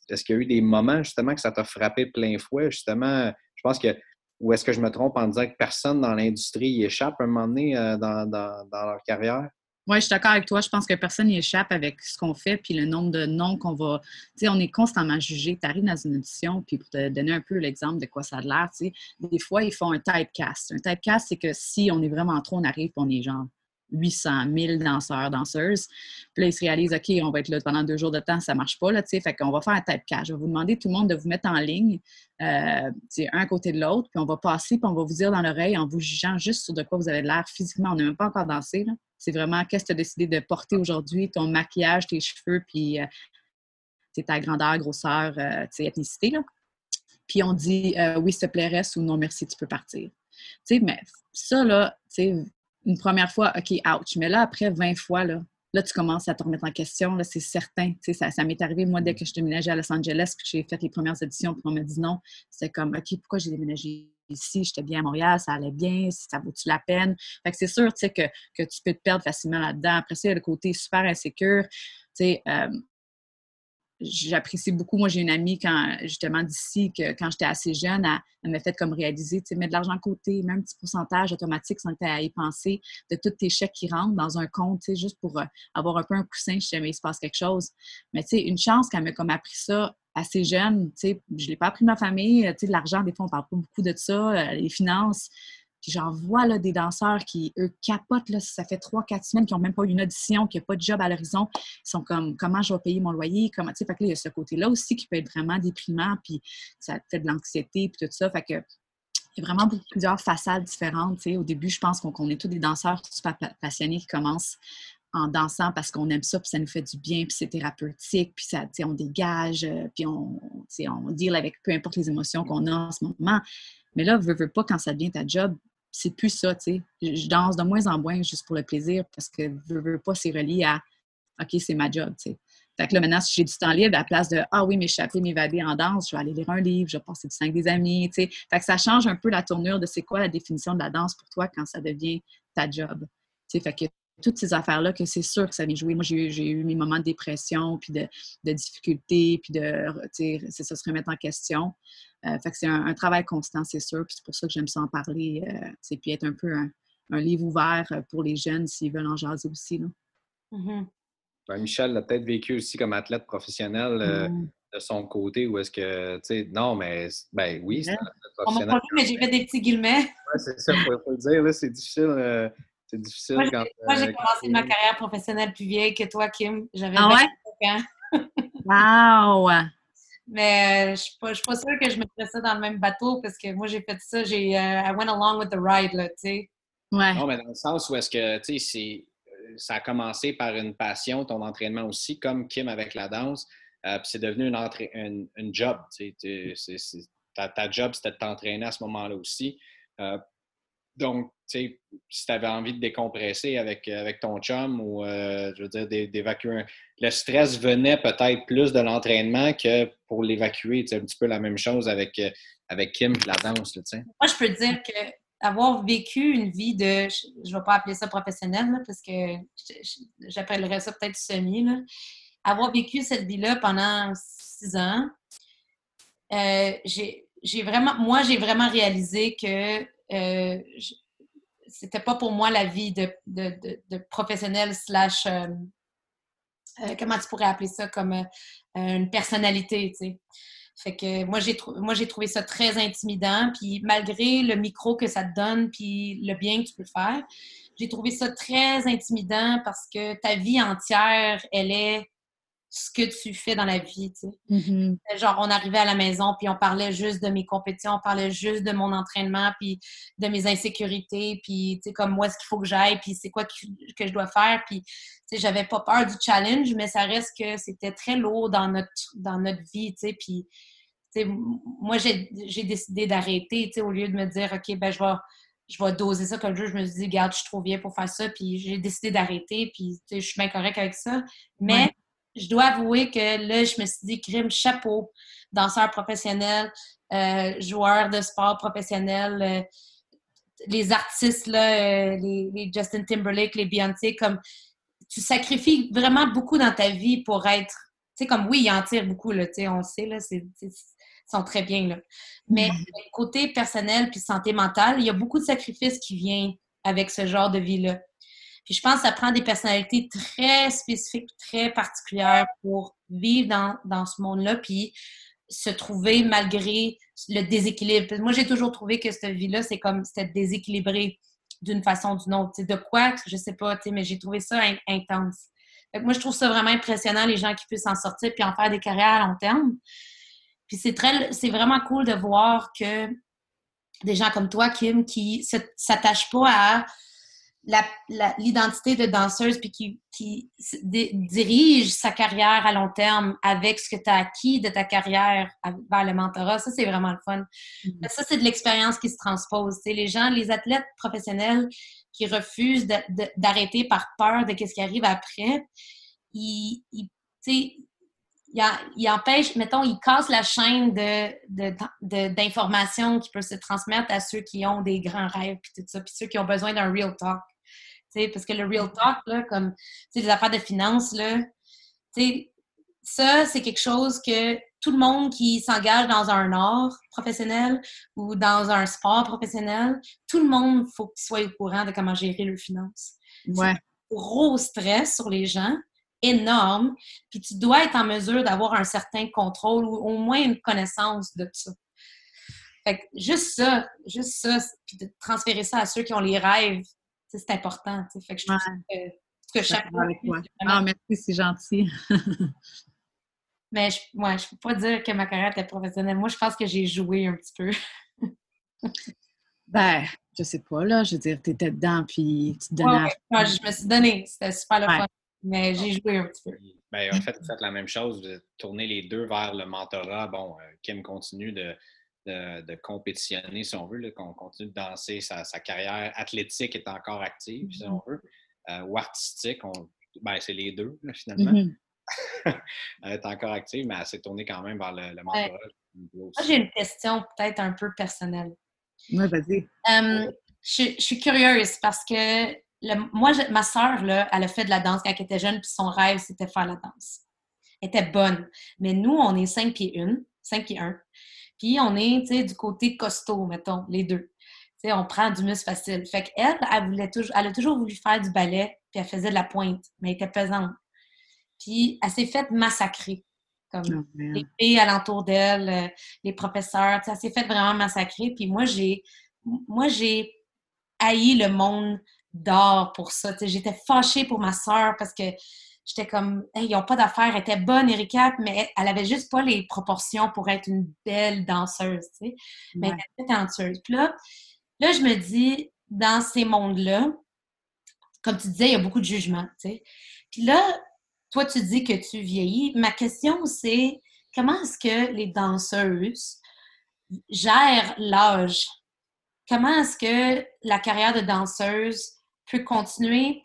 est-ce qu'il y a eu des moments justement que ça t'a frappé plein fouet, justement? Je pense que, ou est-ce que je me trompe en disant que personne dans l'industrie y échappe à un moment donné euh, dans, dans, dans leur carrière? Oui, je suis d'accord avec toi. Je pense que personne n'y échappe avec ce qu'on fait, puis le nombre de noms qu'on va... Tu sais, on est constamment jugé. Tu arrives dans une audition, puis pour te donner un peu l'exemple de quoi ça a l'air, tu sais, des fois, ils font un typecast. Un typecast, c'est que si on est vraiment trop, on arrive, puis on est genre huit cent mille danseurs, danseuses. Puis là, ils se réalisent, OK, on va être là pendant deux jours de temps, ça marche pas, là, tu sais, fait qu'on va faire un typecast. Je vais vous demander, tout le monde, de vous mettre en ligne, euh, tu sais, un côté de l'autre, puis on va passer, puis on va vous dire dans l'oreille, en vous jugeant juste sur de quoi vous avez l'air physiquement. On n'a même pas encore dansé, là. C'est vraiment qu'est-ce que tu as décidé de porter aujourd'hui, ton maquillage, tes cheveux, puis euh, ta grandeur, grosseur, euh, ethnicité, là. Puis on dit euh, oui, s'il te plairait, ou non, merci, tu peux partir. Tu sais, mais ça, là, tu sais, une première fois, OK, ouch. Mais là, après vingt fois, là, là tu commences à te remettre en question, là, c'est certain. Tu sais, ça, ça m'est arrivé, moi, dès que je déménageais à Los Angeles, puis que j'ai fait les premières auditions, puis on me dit non, c'était comme, OK, pourquoi j'ai déménagé ici? J'étais bien à Montréal, ça allait bien, ça vaut-tu la peine? Fait que c'est sûr, tu sais, que, que tu peux te perdre facilement là-dedans. Après ça, il y a le côté super insécure, tu sais, euh, j'apprécie beaucoup. Moi, j'ai une amie, quand justement d'ici, que quand j'étais assez jeune, elle, elle m'a fait comme réaliser, tu sais, mets de l'argent de côté, même un petit pourcentage automatique sans que tu aies à y penser, de tous tes chèques qui rentrent dans un compte, tu sais, juste pour euh, avoir un peu un coussin si jamais il se passe quelque chose. Mais tu sais, une chance qu'elle m'a comme appris ça assez jeune, tu sais, je ne l'ai pas appris de ma famille, tu sais, de l'argent, des fois, on ne parle pas beaucoup de ça, euh, les finances. Puis j'en vois là, des danseurs qui, eux, capotent. Là, ça fait trois quatre semaines qu'ils n'ont même pas eu une audition, qu'il n'y a pas de job à l'horizon. Ils sont comme, comment je vais payer mon loyer? Comment, tu sais, fait que là, il y a ce côté-là aussi qui peut être vraiment déprimant, puis ça fait de l'anxiété, puis tout ça. Fait que il y a vraiment plusieurs façades différentes, tu sais. Au début, je pense qu'on, qu'on est tous des danseurs super passionnés qui commencent en dansant parce qu'on aime ça, puis ça nous fait du bien, puis c'est thérapeutique, puis ça, tu sais, on dégage, puis on, tu sais, on deal avec peu importe les émotions qu'on a en ce moment. Mais là, veux, veux pas, quand ça devient ta job, c'est plus ça, tu sais. Je danse de moins en moins juste pour le plaisir parce que veux, veux pas, c'est relié à OK, c'est ma job, tu sais. Fait que là, maintenant, si j'ai du temps libre, à la place de ah oui, m'échapper, m'évader en danse, je vais aller lire un livre, je vais passer du temps avec des amis, tu sais. Fait que ça change un peu la tournure de c'est quoi la définition de la danse pour toi quand ça devient ta job, tu sais. Fait que toutes ces affaires-là, que c'est sûr que ça vient jouer. Moi, j'ai eu, j'ai eu mes moments de dépression, puis de, de difficultés, puis de, tu sais, c'est ça, se remettre en question. Euh, fait que c'est un, un travail constant, c'est sûr, puis c'est pour ça que j'aime ça en parler, euh, tu sais, puis être un peu un, un livre ouvert pour les jeunes s'ils veulent en jaser aussi, là. Mm-hmm. Ben, Michel l'a peut-être vécu aussi comme athlète professionnel euh, mm. de son côté, où est-ce que, tu sais, non, mais, ben oui, c'est un athlète professionnel. On m'a pas vu, mais j'ai fait des petits guillemets. Ouais, c'est ça, il faut le dire, là, c'est difficile... Euh... C'est difficile moi, quand... Moi, j'ai commencé euh, ma carrière professionnelle plus vieille que toi, Kim. J'avais ah ouais? vingt-cinq ans. Wow! Mais euh, je ne suis, suis pas sûre que je mettrais ça dans le même bateau parce que moi, j'ai fait ça. J'ai, uh, I went along with the ride, là, tu sais. Ouais. Non, mais dans le sens où est-ce que, tu sais, ça a commencé par une passion, ton entraînement aussi, comme Kim avec la danse. Euh, puis c'est devenu une, entra- une, une job, tu sais. Ta, ta job, c'était de t'entraîner à ce moment-là aussi. Euh, Donc, tu sais, si tu avais envie de décompresser avec, avec ton chum ou, euh, je veux dire, d'évacuer... Le stress venait peut-être plus de l'entraînement que pour l'évacuer. C'est un petit peu la même chose avec, avec Kim et la danse, tu sais. Moi, je peux te dire que avoir vécu une vie de... Je ne vais pas appeler ça professionnelle, là, parce que j'appellerais ça peut-être semi, là. Avoir vécu cette vie-là pendant six ans, euh, j'ai, j'ai vraiment... Moi, j'ai vraiment réalisé que Euh, je, c'était pas pour moi la vie de, de, de, de professionnel slash euh, euh, comment tu pourrais appeler ça comme euh, une personnalité, tu sais. Fait que moi j'ai, trou- moi j'ai trouvé ça très intimidant, puis malgré le micro que ça te donne puis le bien que tu peux faire, j'ai trouvé ça très intimidant parce que ta vie entière, elle est ce que tu fais dans la vie, tu sais. Mm-hmm. Genre, on arrivait à la maison, puis on parlait juste de mes compétitions, on parlait juste de mon entraînement, puis de mes insécurités, puis, tu sais, comme, où est-ce qu'il faut que j'aille, puis c'est quoi que, que je dois faire, puis, tu sais, j'avais pas peur du challenge, mais ça reste que c'était très lourd dans notre, dans notre vie, tu sais, puis, tu sais, moi, j'ai, j'ai décidé d'arrêter, tu sais, au lieu de me dire, OK, ben je vais... Je vais doser ça comme jeu. Je me suis dit, regarde, je suis trop vieille pour faire ça, puis j'ai décidé d'arrêter, puis, tu sais, je suis bien correcte avec ça, mais... Ouais. Je dois avouer que là, je me suis dit, crime, chapeau, danseur professionnel, euh, joueur de sport professionnel, euh, les artistes, là, euh, les, les Justin Timberlake, les Beyoncé, comme tu sacrifies vraiment beaucoup dans ta vie pour être, tu sais, comme oui, ils en tirent beaucoup, là, tu sais, on le sait, là, c'est, c'est, ils sont très bien, là. Mais mm-hmm. côté personnel puis santé mentale, il y a beaucoup de sacrifices qui viennent avec ce genre de vie-là. Puis je pense que ça prend des personnalités très spécifiques, très particulières pour vivre dans, dans ce monde-là, puis se trouver malgré le déséquilibre. Moi, j'ai toujours trouvé que cette vie-là, c'est comme c'était déséquilibré d'une façon ou d'une autre. T'sais, de quoi, je sais pas, mais j'ai trouvé ça in- intense. Fait que moi, je trouve ça vraiment impressionnant, les gens qui puissent s'en sortir puis en faire des carrières à long terme. Puis c'est, très, c'est vraiment cool de voir que des gens comme toi, Kim, qui ne s'attachent pas à la, la, l'identité de danseuse puis qui, qui d- dirige sa carrière à long terme avec ce que tu as acquis de ta carrière vers le mentorat, ça, c'est vraiment le fun. Mm-hmm. Ça, c'est de l'expérience qui se transpose. T'sais, les gens, les athlètes professionnels qui refusent de, de, d'arrêter par peur de ce qui arrive après, ils, ils, ils, en, ils empêchent, mettons, ils cassent la chaîne de, de, de, d'informations qui peut se transmettre à ceux qui ont des grands rêves puis tout ça, puis ceux qui ont besoin d'un real talk. T'sais, parce que le real talk, là, comme les affaires de finances, là, ça, c'est quelque chose que tout le monde qui s'engage dans un art professionnel ou dans un sport professionnel, tout le monde, il faut qu'il soit au courant de comment gérer leurs finances. Ouais. C'est un gros stress sur les gens, énorme, puis tu dois être en mesure d'avoir un certain contrôle ou au moins une connaissance de ça. Fait que juste ça, juste ça, puis de transférer ça à ceux qui ont les rêves, c'est important. T'sais. Fait que je ouais. trouve que, que chaque fois... Ah, merci, c'est gentil. Mais je ne ouais, je peux pas dire que ma carrière était professionnelle. Moi, je pense que j'ai joué un petit peu. Ben, je sais pas, là. Je veux dire, tu étais dedans, puis tu te donnais... Ouais, ouais, je me suis donnée. C'était super le ouais. fun. Mais j'ai joué un petit peu. Ben, en fait, vous faites la même chose. Vous tournez les deux vers le mentorat. Bon, Kim continue de, de, de compétitionner, si on veut, là, qu'on continue de danser. Sa, sa carrière athlétique est encore active, si on veut. Euh, ou artistique, on... ben, c'est les deux, là, finalement. Mm-hmm. Elle est encore active, mais elle s'est tournée quand même vers le, le mentorat. Ouais. Moi, j'ai une question peut-être un peu personnelle. Oui, vas-y. Um, je, je suis curieuse parce que le, moi, je, ma sœur, là, elle a fait de la danse quand elle était jeune, puis son rêve, c'était faire la danse. Elle était bonne. Mais nous, on est cinq pieds un, cinq pieds un. Puis on est, tu sais, du côté costaud, mettons, les deux. Tu sais, on prend du muscle facile. Fait qu'elle, elle, voulait toujours, elle a toujours voulu faire du ballet, puis elle faisait de la pointe, mais elle était pesante. Puis, elle s'est faite massacrer. Comme oh, les filles alentour d'elle, les professeurs, elle s'est faite vraiment massacrer. Puis moi, j'ai moi j'ai haï le monde d'art pour ça. T'sais, j'étais fâchée pour ma sœur parce que j'étais comme, hey, ils n'ont pas d'affaires. Elle était bonne, Erika, mais elle n'avait juste pas les proportions pour être une belle danseuse. Ouais. Mais elle était talentueuse. Puis là, là, je me dis, dans ces mondes-là, comme tu disais, il y a beaucoup de jugements. T'sais. Puis là, toi, tu dis que tu vieillis. Ma question, c'est comment est-ce que les danseuses gèrent l'âge? Comment est-ce que la carrière de danseuse peut continuer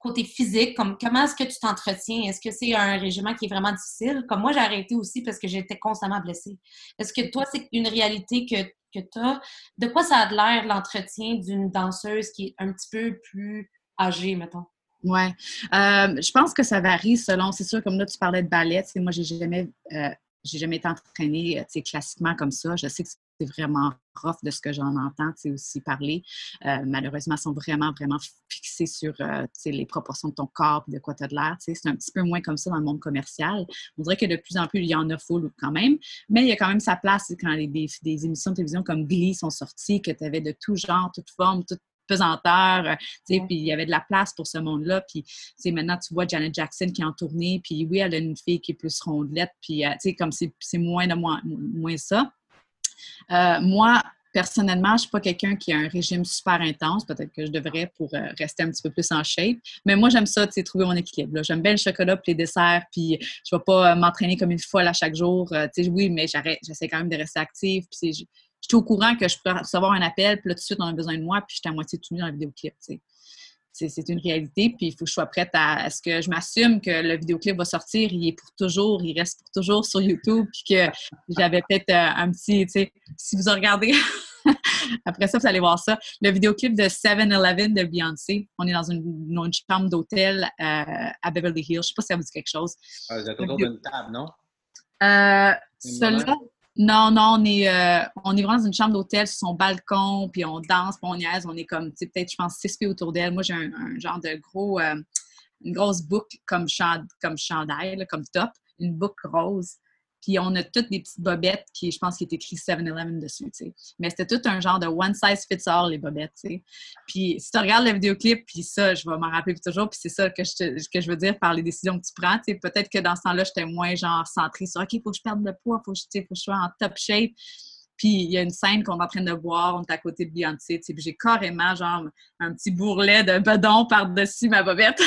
côté physique? Comme, comment est-ce que tu t'entretiens? Est-ce que c'est un régime qui est vraiment difficile? Comme moi, j'ai arrêté aussi parce que j'étais constamment blessée. Est-ce que toi, c'est une réalité que, que tu as? De quoi ça a l'air l'entretien d'une danseuse qui est un petit peu plus âgée, mettons? Oui. Euh, je pense que ça varie selon, c'est sûr, comme là, tu parlais de ballet, tu sais, moi, j'ai jamais, euh, j'ai jamais été entraînée, tu sais, classiquement comme ça. Je sais que c'est vraiment rough de ce que j'en entends, tu sais, aussi parler. Euh, malheureusement, elles sont vraiment, vraiment fixées sur, euh, tu sais, les proportions de ton corps et de quoi tu as de l'air, tu sais. C'est un petit peu moins comme ça dans le monde commercial. On dirait que de plus en plus, il y en a full quand même. Mais il y a quand même sa place quand les, des, des émissions de télévision comme Glee sont sorties, que tu avais de tout genre, toute forme, toute pesanteur, tu sais, puis il y avait de la place pour ce monde-là, puis, tu sais, maintenant, tu vois Janet Jackson qui est en tournée, puis oui, elle a une fille qui est plus rondelette, puis, tu sais, comme c'est, c'est moins, de moins, moins ça. Euh, moi, personnellement, je ne suis pas quelqu'un qui a un régime super intense, peut-être que je devrais pour euh, rester un petit peu plus en shape, mais moi, j'aime ça, tu sais, trouver mon équilibre, là. J'aime bien le chocolat puis les desserts, puis je ne vais pas euh, m'entraîner comme une folle à chaque jour, euh, tu sais, oui, mais j'arrête, j'essaie quand même de rester active, puis c'est... Je suis au courant que je peux recevoir un appel, puis là, tout de suite, on a besoin de moi, puis je suis à moitié tout nue dans la vidéoclip, tu sais. C'est, c'est une réalité, puis il faut que je sois prête à, à ce que je m'assume que le vidéoclip va sortir, il est pour toujours, il reste pour toujours sur YouTube, puis que j'avais peut-être un petit, tu sais, si vous en regardez... Après ça, vous allez voir ça. Le vidéoclip de seven eleven de Beyoncé. On est dans une, une chambre d'hôtel euh, à Beverly Hills. Je ne sais pas si ça vous dit quelque chose. Euh, vous êtes autour vidéo... d'une table, non? Euh, Cela... Non, non, on est, euh, on est vraiment dans une chambre d'hôtel sur son balcon, puis on danse, puis on niaise, on est comme, tu sais, peut-être, je pense, six pieds autour d'elle. Moi, j'ai un, un genre de gros, euh, une grosse boucle comme, chand- comme chandail, là, comme top, une boucle rose. Puis on a toutes des petites bobettes qui, je pense, qui est écrit seven eleven dessus, tu sais. Mais c'était tout un genre de one size fits all, les bobettes, tu sais. Puis si tu regardes le vidéoclip, puis ça, je vais m'en rappeler toujours, puis c'est ça que je, te, que je veux dire par les décisions que tu prends, tu sais. Peut-être que dans ce temps-là, j'étais moins, genre, centrée sur « OK, il faut que je perde le poids, il faut, faut que je sois en top shape. » Puis il y a une scène qu'on est en train de voir, on est à côté de Beyoncé, tu sais, puis j'ai carrément genre un petit bourrelet de bedon par-dessus ma bobette.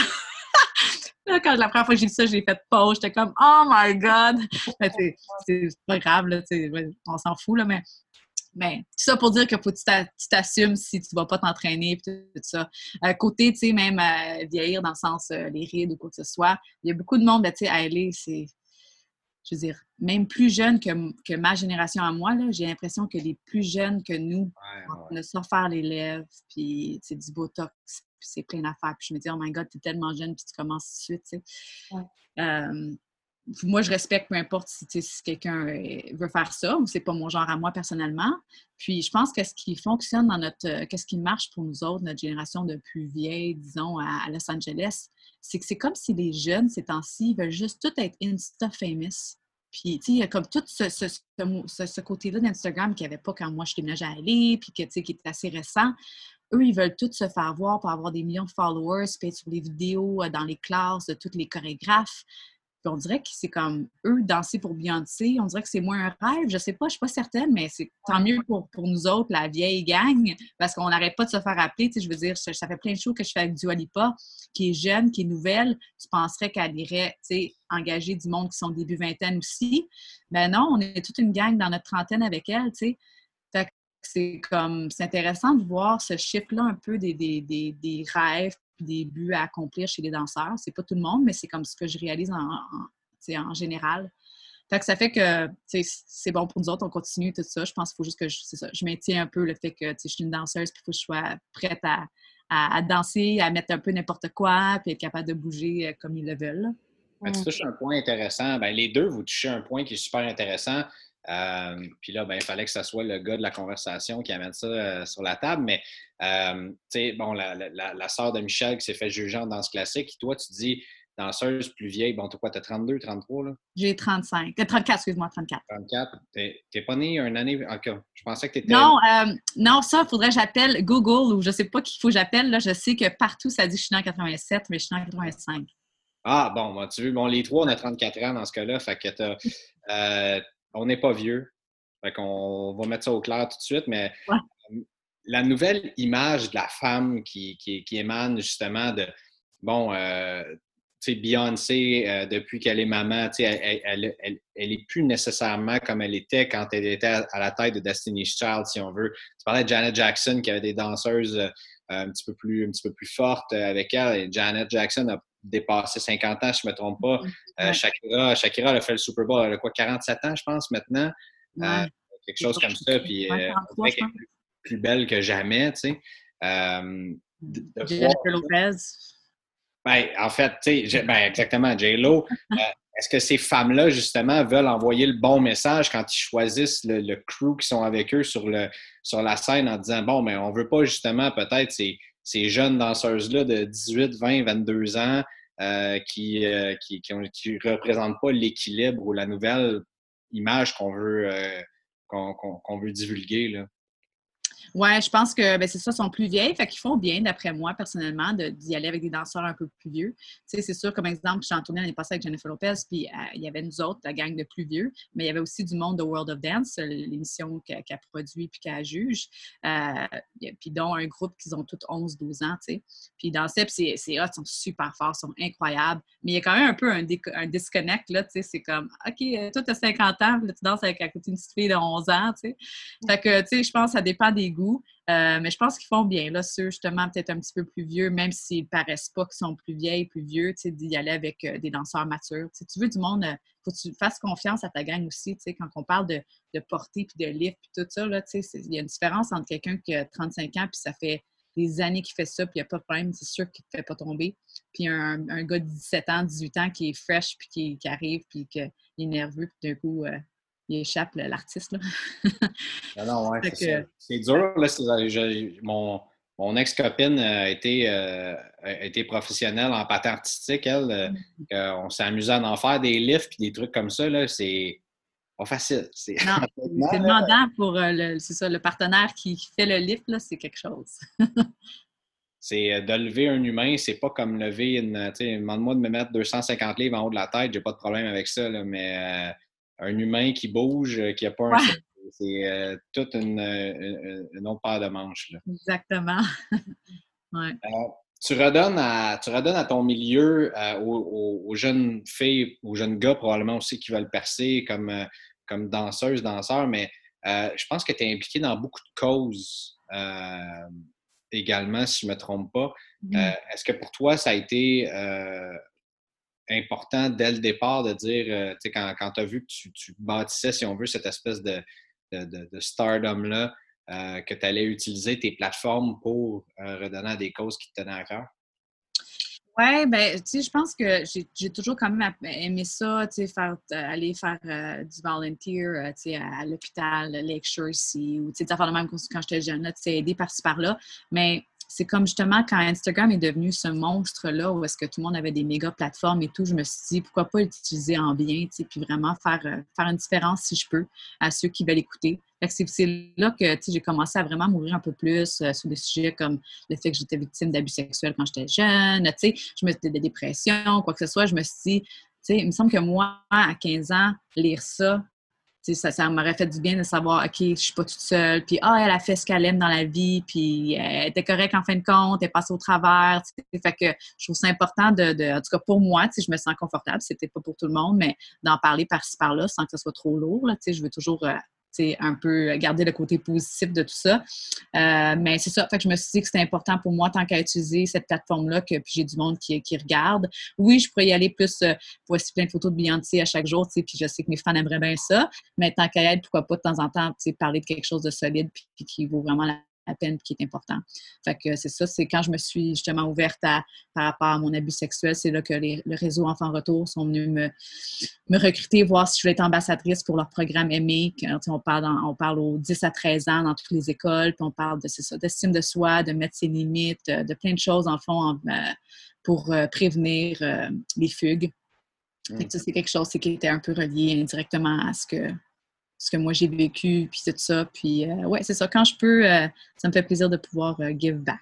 Là, quand la première fois que j'ai vu ça, j'ai fait pause, j'étais comme « Oh my God! » Ben, c'est, c'est pas grave, là, on s'en fout, là, mais, mais tout ça pour dire que faut que tu t'assumes si tu vas pas t'entraîner, puis tout, tout ça. Euh, côté, tu sais, même euh, vieillir dans le sens euh, les rides ou quoi que ce soit, il y a beaucoup de monde, ben, tu sais, à L A, c'est... Je veux dire, même plus jeune que, que ma génération à moi, là, j'ai l'impression que les plus jeunes que nous, ouais, ouais. on a ça faire les lèvres, puis c'est du Botox, puis c'est plein d'affaires. Puis je me dis, oh my God, t'es tellement jeune, puis tu commences tout de suite, tu sais. Ouais. Euh, moi, je respecte, peu importe si, si quelqu'un veut faire ça, ou c'est pas mon genre à moi personnellement. Puis je pense que ce qui fonctionne dans notre... Qu'est-ce qui marche pour nous autres, notre génération de plus vieille, disons, à Los Angeles, c'est que c'est comme si les jeunes, ces temps-ci, ils veulent juste tout être Insta-famous. Puis, tu sais, il y a comme tout ce, ce, ce, ce côté-là d'Instagram qu'il n'y avait pas quand moi je déménageais à L A, puis que, tu sais, qui est assez récent. Eux, ils veulent tous se faire voir pour avoir des millions de followers, puis être sur les vidéos, dans les classes, de tous les chorégraphes. Puis on dirait que c'est comme, eux, danser pour Beyoncé, on dirait que c'est moins un rêve. Je sais pas, je suis pas certaine, mais c'est tant mieux pour, pour nous autres, la vieille gang, parce qu'on n'arrête pas de se faire appeler. Tu sais, je veux dire, ça fait plein de choses que je fais avec Dua Lipa, qui est jeune, qui est nouvelle. Tu penserais qu'elle irait, tu sais, engager du monde qui sont début vingtaine aussi. Mais non, on est toute une gang dans notre trentaine avec elle, tu sais. Fait que c'est comme, c'est intéressant de voir ce chiffre-là un peu des, des, des, des rêves, des buts à accomplir chez les danseurs. C'est pas tout le monde, mais c'est comme ce que je réalise en, en, en général. Fait que ça fait que c'est bon pour nous autres, on continue tout ça. Je pense qu'il faut juste que je, c'est ça, je maintiens un peu le fait que je suis une danseuse, puis il faut que je sois prête à, à, à danser, à mettre un peu n'importe quoi, puis être capable de bouger comme ils le veulent. Ben, tu touches un point intéressant. Ben, les deux, vous touchez un point qui est super intéressant. Euh, puis là, ben, il fallait que ça soit le gars de la conversation qui amène ça euh, sur la table. Mais, euh, tu sais, bon, la, la, la sœur de Michel qui s'est fait juger en danse classique, toi, tu dis danseuse plus vieille, bon, t'as quoi, t'as trente-deux, trente-trois, là? J'ai trente-cinq. trente-quatre, excuse-moi, trente-quatre. trente-quatre. T'es, t'es pas née une année... Okay. Je pensais que t'étais... Non, euh, non, ça, il faudrait que j'appelle Google ou je sais pas qu'il faut que j'appelle. Là, je sais que partout, ça dit que je suis née en quatre-vingt-sept, mais je suis née en quatre-vingt-cinq. Ah, bon, ben, tu veux, bon, les trois, on a trente-quatre ans dans ce cas-là, fait que t'as... Euh, on n'est pas vieux. Fait qu'on va mettre ça au clair tout de suite, mais ouais. euh, la nouvelle image de la femme qui, qui, qui émane justement de, bon, euh, tu sais, Beyoncé, euh, depuis qu'elle est maman, tu sais, elle, elle, elle, elle est plus nécessairement comme elle était quand elle était à, à la tête de Destiny's Child, si on veut. Tu parlais de Janet Jackson qui avait des danseuses euh, un petit peu plus, un petit peu plus fortes avec elle. Et Janet Jackson a dépassé cinquante ans, si je ne me trompe pas. Euh, ouais. Shakira, Shakira, elle a fait le Super Bowl, elle a quoi, quarante-sept ans, je pense, maintenant? Ouais. Euh, quelque chose comme ça, puis ouais, euh, elle est plus, plus belle que jamais, tu sais. Euh, Jennifer Lopez. Ben, en fait, tu sais, ben, exactement, J-Lo. euh, est-ce que ces femmes-là, justement, veulent envoyer le bon message quand ils choisissent le, le crew qui sont avec eux sur, le, sur la scène en disant, bon, mais ben, on ne veut pas, justement, peut-être, c'est ces jeunes danseuses-là de dix-huit, vingt, vingt-deux ans euh, qui euh, qui qui, ont, qui représentent pas l'équilibre ou la nouvelle image qu'on veut euh, qu'on, qu'on, qu'on veut divulguer là. Ouais, je pense que ben c'est ça, sont plus vieilles, fait qu'ils font bien d'après moi personnellement de, d'y aller avec des danseurs un peu plus vieux. Tu sais, c'est sûr, comme exemple, j'ai entourné l'année passée avec Jennifer Lopez, puis euh, il y avait nous autres, la gang de plus vieux, mais il y avait aussi du monde de World of Dance, l'émission qu'elle produit puis qu'elle juge, euh, puis dont un groupe qu'ils ont toutes onze douze ans, tu sais. Puis ils dansaient, puis c'est, c'est hot, ils sont super forts, sont incroyables, mais il y a quand même un peu un, dé- un disconnect là, tu sais, c'est comme, ok, toi t'as cinquante ans, puis là, tu danses avec à côté une petite fille de onze ans, tu sais. Fait que, tu sais, je pense que ça dépend des goûts. Euh, mais je pense qu'ils font bien, là, ceux justement peut-être un petit peu plus vieux, même s'ils paraissent pas qu'ils sont plus vieilles, plus vieux, tu sais, d'y aller avec euh, des danseurs matures. Tu sais, tu veux du monde, euh, faut que tu fasses confiance à ta gang aussi, tu sais, quand on parle de, de portée puis de lift puis tout ça, là, tu sais, il y a une différence entre quelqu'un qui a trente-cinq ans puis ça fait des années qu'il fait ça puis il n'y a pas de problème, c'est sûr qu'il te fait pas tomber, puis un, un gars de dix-sept ans, dix-huit ans qui est fresh puis qui, qui arrive puis qu'il est nerveux puis d'un coup... Euh, il échappe l'artiste, là. non, non, ouais, c'est, que... ça. C'est dur, là. C'est, je, mon, mon ex-copine a été, euh, a été professionnelle en patin artistique, elle. Mm-hmm. Euh, on s'est amusé à en faire des lifts puis des trucs comme ça, là. C'est pas facile. C'est, non, non, c'est demandant là. Pour euh, le, c'est ça, le partenaire qui fait le lift, là, c'est quelque chose. C'est de lever un humain, c'est pas comme lever une... Tu sais, demande-moi de me mettre deux cent cinquante livres en haut de la tête, j'ai pas de problème avec ça, là, mais... Euh, un humain qui bouge, qui n'a pas ouais. c'est euh, toute une, une, une autre paire de manches, là. Exactement. Ouais. Euh, tu, redonnes à, tu redonnes à ton milieu, euh, aux, aux jeunes filles, aux jeunes gars probablement aussi qui veulent percer comme, euh, comme danseuses, danseurs, mais euh, je pense que tu es impliqué dans beaucoup de causes euh, également, si je ne me trompe pas. Mm. Euh, est-ce que pour toi, ça a été... Euh, important dès le départ de dire, euh, tu sais, quand, quand tu as vu que tu, tu bâtissais, si on veut, cette espèce de, de, de, de stardom-là, euh, que tu allais utiliser tes plateformes pour euh, redonner à des causes qui te tenaient à cœur? Oui, bien, tu sais, je pense que j'ai, j'ai toujours quand même aimé ça, tu sais, faire, aller faire euh, du volunteer, euh, tu sais, à, à l'hôpital, lecture ici, ou tu sais, des affaires de même quand j'étais jeune, tu sais, aider par-ci par-là, mais... C'est comme justement quand Instagram est devenu ce monstre-là où est-ce que tout le monde avait des méga plateformes et tout, je me suis dit pourquoi pas l'utiliser en bien, tu sais, puis vraiment faire, euh, faire une différence si je peux à ceux qui veulent écouter. Fait que c'est, c'est là que, tu sais, j'ai commencé à vraiment m'ouvrir un peu plus euh, sur des sujets comme le fait que j'étais victime d'abus sexuels quand j'étais jeune, tu sais, je me suis dit de dépression, quoi que ce soit, je me suis dit, tu sais, il me semble que moi, à quinze ans, lire ça, ça, ça m'aurait fait du bien de savoir, OK, je suis pas toute seule, puis ah, elle a fait ce qu'elle aime dans la vie, puis elle était correcte en fin de compte, elle passait au travers, t'sais. Fait que je trouve ça important de, de en tout cas pour moi, je me sens confortable, c'était pas pour tout le monde, mais d'en parler par-ci par-là sans que ce soit trop lourd, là, je veux toujours euh, un peu garder le côté positif de tout ça, euh, mais c'est ça, fait que je me suis dit que c'était important pour moi tant qu'à utiliser cette plateforme-là, que puis j'ai du monde qui, qui regarde. Oui, je pourrais y aller plus, euh, voici plein de photos de Beyoncé à chaque jour, puis je sais que mes fans aimeraient bien ça, mais tant qu'à y être, pourquoi pas de temps en temps parler de quelque chose de solide puis qui vaut vraiment la à peine, qui est important. Fait que c'est ça, c'est quand je me suis justement ouverte à, par rapport à mon abus sexuel, c'est là que les, le réseau Enfants Retour sont venus me, me recruter, voir si je voulais être ambassadrice pour leur programme Aimé. On parle, dans, on parle aux dix à treize ans dans toutes les écoles, puis on parle de, c'est ça, d'estime de soi, de mettre ses limites, de plein de choses, en fond, en, pour prévenir les fugues. Fait que ça, c'est quelque chose c'est, qui était un peu relié indirectement à ce que ce que moi j'ai vécu, puis tout ça. Puis, euh, ouais, c'est ça. Quand je peux, euh, ça me fait plaisir de pouvoir euh, give back.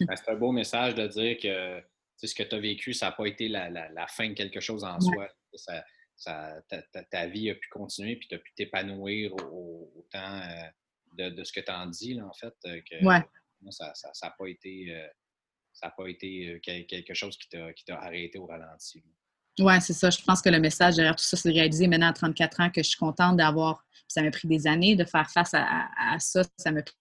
Ben, c'est un beau message de dire que ce que tu as vécu, ça n'a pas été la, la, la fin de quelque chose en ouais. soi. Ça, ça, ta, ta, ta vie a pu continuer, puis tu as pu t'épanouir au, autant euh, de, de ce que tu en dis, là, en fait. Que, ouais. Non, ça n'a ça, ça pas été, euh, ça a pas été euh, quelque chose qui t'a, qui t'a arrêté au ralenti. Oui, c'est ça. Je pense que le message derrière tout ça, c'est de réaliser maintenant à trente-quatre ans que je suis contente d'avoir... Ça m'a pris des années de faire face à, à, à ça. Ça m'a pris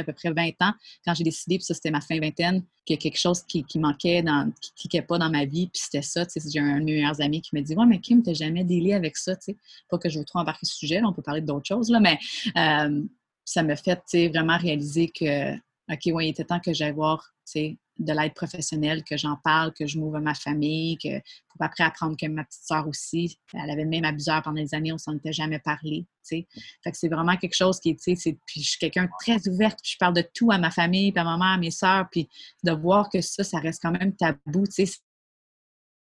à peu près vingt ans quand j'ai décidé, puis ça, c'était ma fin vingtaine, qu'il y a quelque chose qui, qui manquait, dans, qui ne cliquait pas dans ma vie, puis c'était ça. Tu sais, j'ai un de mes meilleurs amis qui me dit « Ouais, mais Kim, t'as jamais délai avec ça. » Tu sais, pas que je veux trop embarquer ce sujet, là, on peut parler d'autres choses, là, mais euh, ça m'a fait, tu sais, vraiment réaliser que, OK, ouais, il était temps que j'aille voir, tu sais, de l'aide professionnelle, que j'en parle, que je m'ouvre à ma famille, que pour après apprendre que ma petite sœur aussi, elle avait même abuseur pendant des années, on s'en était jamais parlé, tu sais. Fait que c'est vraiment quelque chose qui, tu sais, puis je suis quelqu'un de très ouverte, puis je parle de tout à ma famille, puis à ma mère, à mes sœurs, puis de voir que ça, ça reste quand même tabou, tu sais.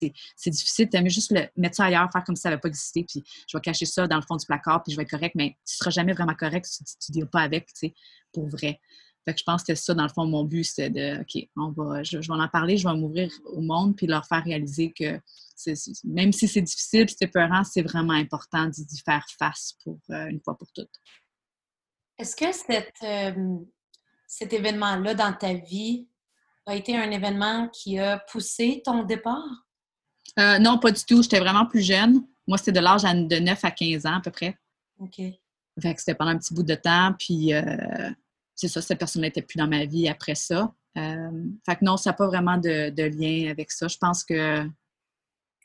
C'est, c'est difficile, t'aimes juste le mettre ça ailleurs, faire comme si ça n'avait pas existé, puis je vais cacher ça dans le fond du placard, puis je vais être correct, mais tu seras jamais vraiment correct si tu ne deals pas avec, tu sais, pour vrai. Fait que je pense que c'était ça, dans le fond, mon but, c'était de, OK, on va, je, je vais en parler, je vais m'ouvrir au monde, puis leur faire réaliser que c'est, même si c'est difficile, c'est peurant, c'est vraiment important d'y, d'y faire face pour euh, une fois pour toutes. Est-ce que cette, euh, cet événement-là dans ta vie a été un événement qui a poussé ton départ? Euh, non, pas du tout. J'étais vraiment plus jeune. Moi, c'était de l'âge de neuf à quinze ans, à peu près. OK. Fait que c'était pendant un petit bout de temps, puis... Euh, c'est ça, cette personne n'était plus dans ma vie après ça. Euh, fait que non, ça n'a pas vraiment de, de lien avec ça. Je pense que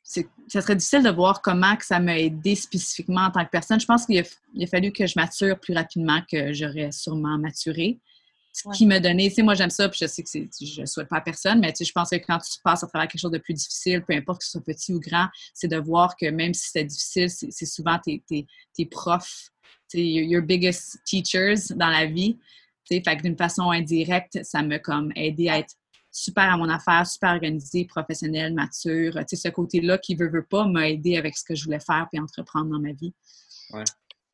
c'est, ça serait difficile de voir comment que ça m'a aidé spécifiquement en tant que personne. Je pense qu'il a, il a fallu que je mature plus rapidement que j'aurais sûrement maturé. Ce ouais. qui m'a donné, tu sais, moi j'aime ça, puis je sais que c'est, je ne souhaite pas à personne, mais tu sais, je pense que quand tu passes à travers quelque chose de plus difficile, peu importe que ce soit petit ou grand, c'est de voir que même si c'était difficile, c'est, c'est souvent tes, tes, tes profs, tu sais, your biggest teachers dans la vie. T'sais, fait que d'une façon indirecte, ça m'a comme aidé à être super à mon affaire, super organisée, professionnelle, mature. T'sais, ce côté-là qui veut, veut pas m'a aidé avec ce que je voulais faire et entreprendre dans ma vie. Ouais.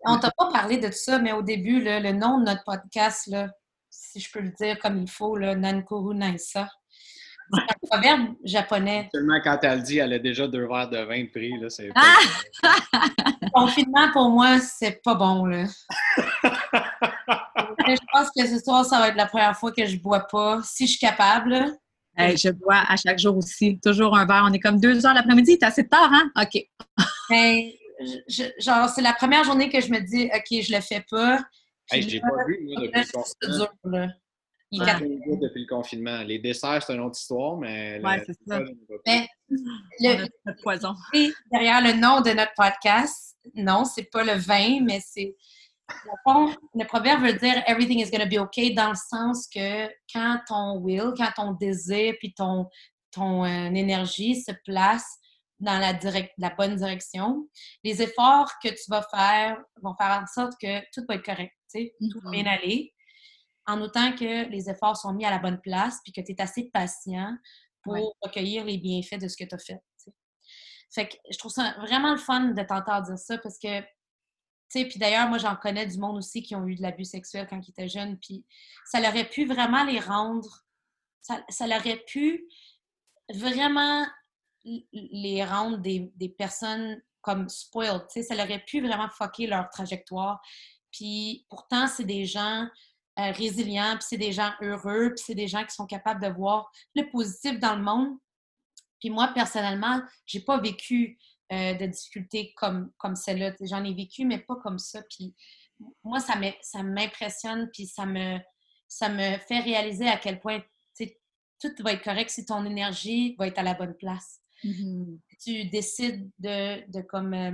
On t'a pas parlé de tout ça, mais au début, là, le nom de notre podcast, là, si je peux le dire comme il faut, là, Nankuru Naisa C'est un proverbe japonais. Seulement quand elle dit, elle a déjà deux verres de vin de prix. Là, c'est ah! Le confinement, pour moi, c'est pas bon. Là. Je pense que ce soir, ça va être la première fois que je bois pas, si je suis capable. Hey, je bois à chaque jour aussi. Toujours un verre. On est comme deux heures l'après-midi. T'es assez tard, hein? OK. Hey, je, genre, c'est la première journée que je me dis, OK, je le fais pas. Hey, j'ai là, pas vu, moi, depuis le confinement. Dur, là. Il ah, est depuis le confinement. Les desserts, c'est une autre histoire, mais... Oui, c'est ça. Mais le, le poison. Derrière le nom de notre podcast, non, c'est pas le vin, mais c'est... Au fond, le proverbe veut dire « everything is going to be okay » dans le sens que quand ton will, quand ton désir puis ton, ton euh, énergie se place dans la, direct, la bonne direction, les efforts que tu vas faire vont faire en sorte que tout va être correct, mm-hmm. tout va bien aller, en autant que les efforts sont mis à la bonne place puis que tu es assez patient pour ouais. recueillir les bienfaits de ce que tu as fait. T'sais. Fait que je trouve ça vraiment le fun de t'entendre dire ça parce que puis d'ailleurs, moi, j'en connais du monde aussi qui ont eu de l'abus sexuel quand ils étaient jeunes. Puis ça leur aurait pu vraiment les rendre... Ça, ça leur aurait pu vraiment les rendre des, des personnes comme spoiled. Ça leur aurait pu vraiment fucker leur trajectoire. Puis pourtant, c'est des gens euh, résilients, puis c'est des gens heureux, puis c'est des gens qui sont capables de voir le positif dans le monde. Puis moi, personnellement, j'ai pas vécu... Euh, de difficultés comme, comme celle-là. T'sais, j'en ai vécu, mais pas comme ça. Puis moi, ça, ça m'impressionne puis ça me, ça me fait réaliser à quel point tout va être correct si ton énergie va être à la bonne place. Mm-hmm. Tu décides de, de, comme, euh,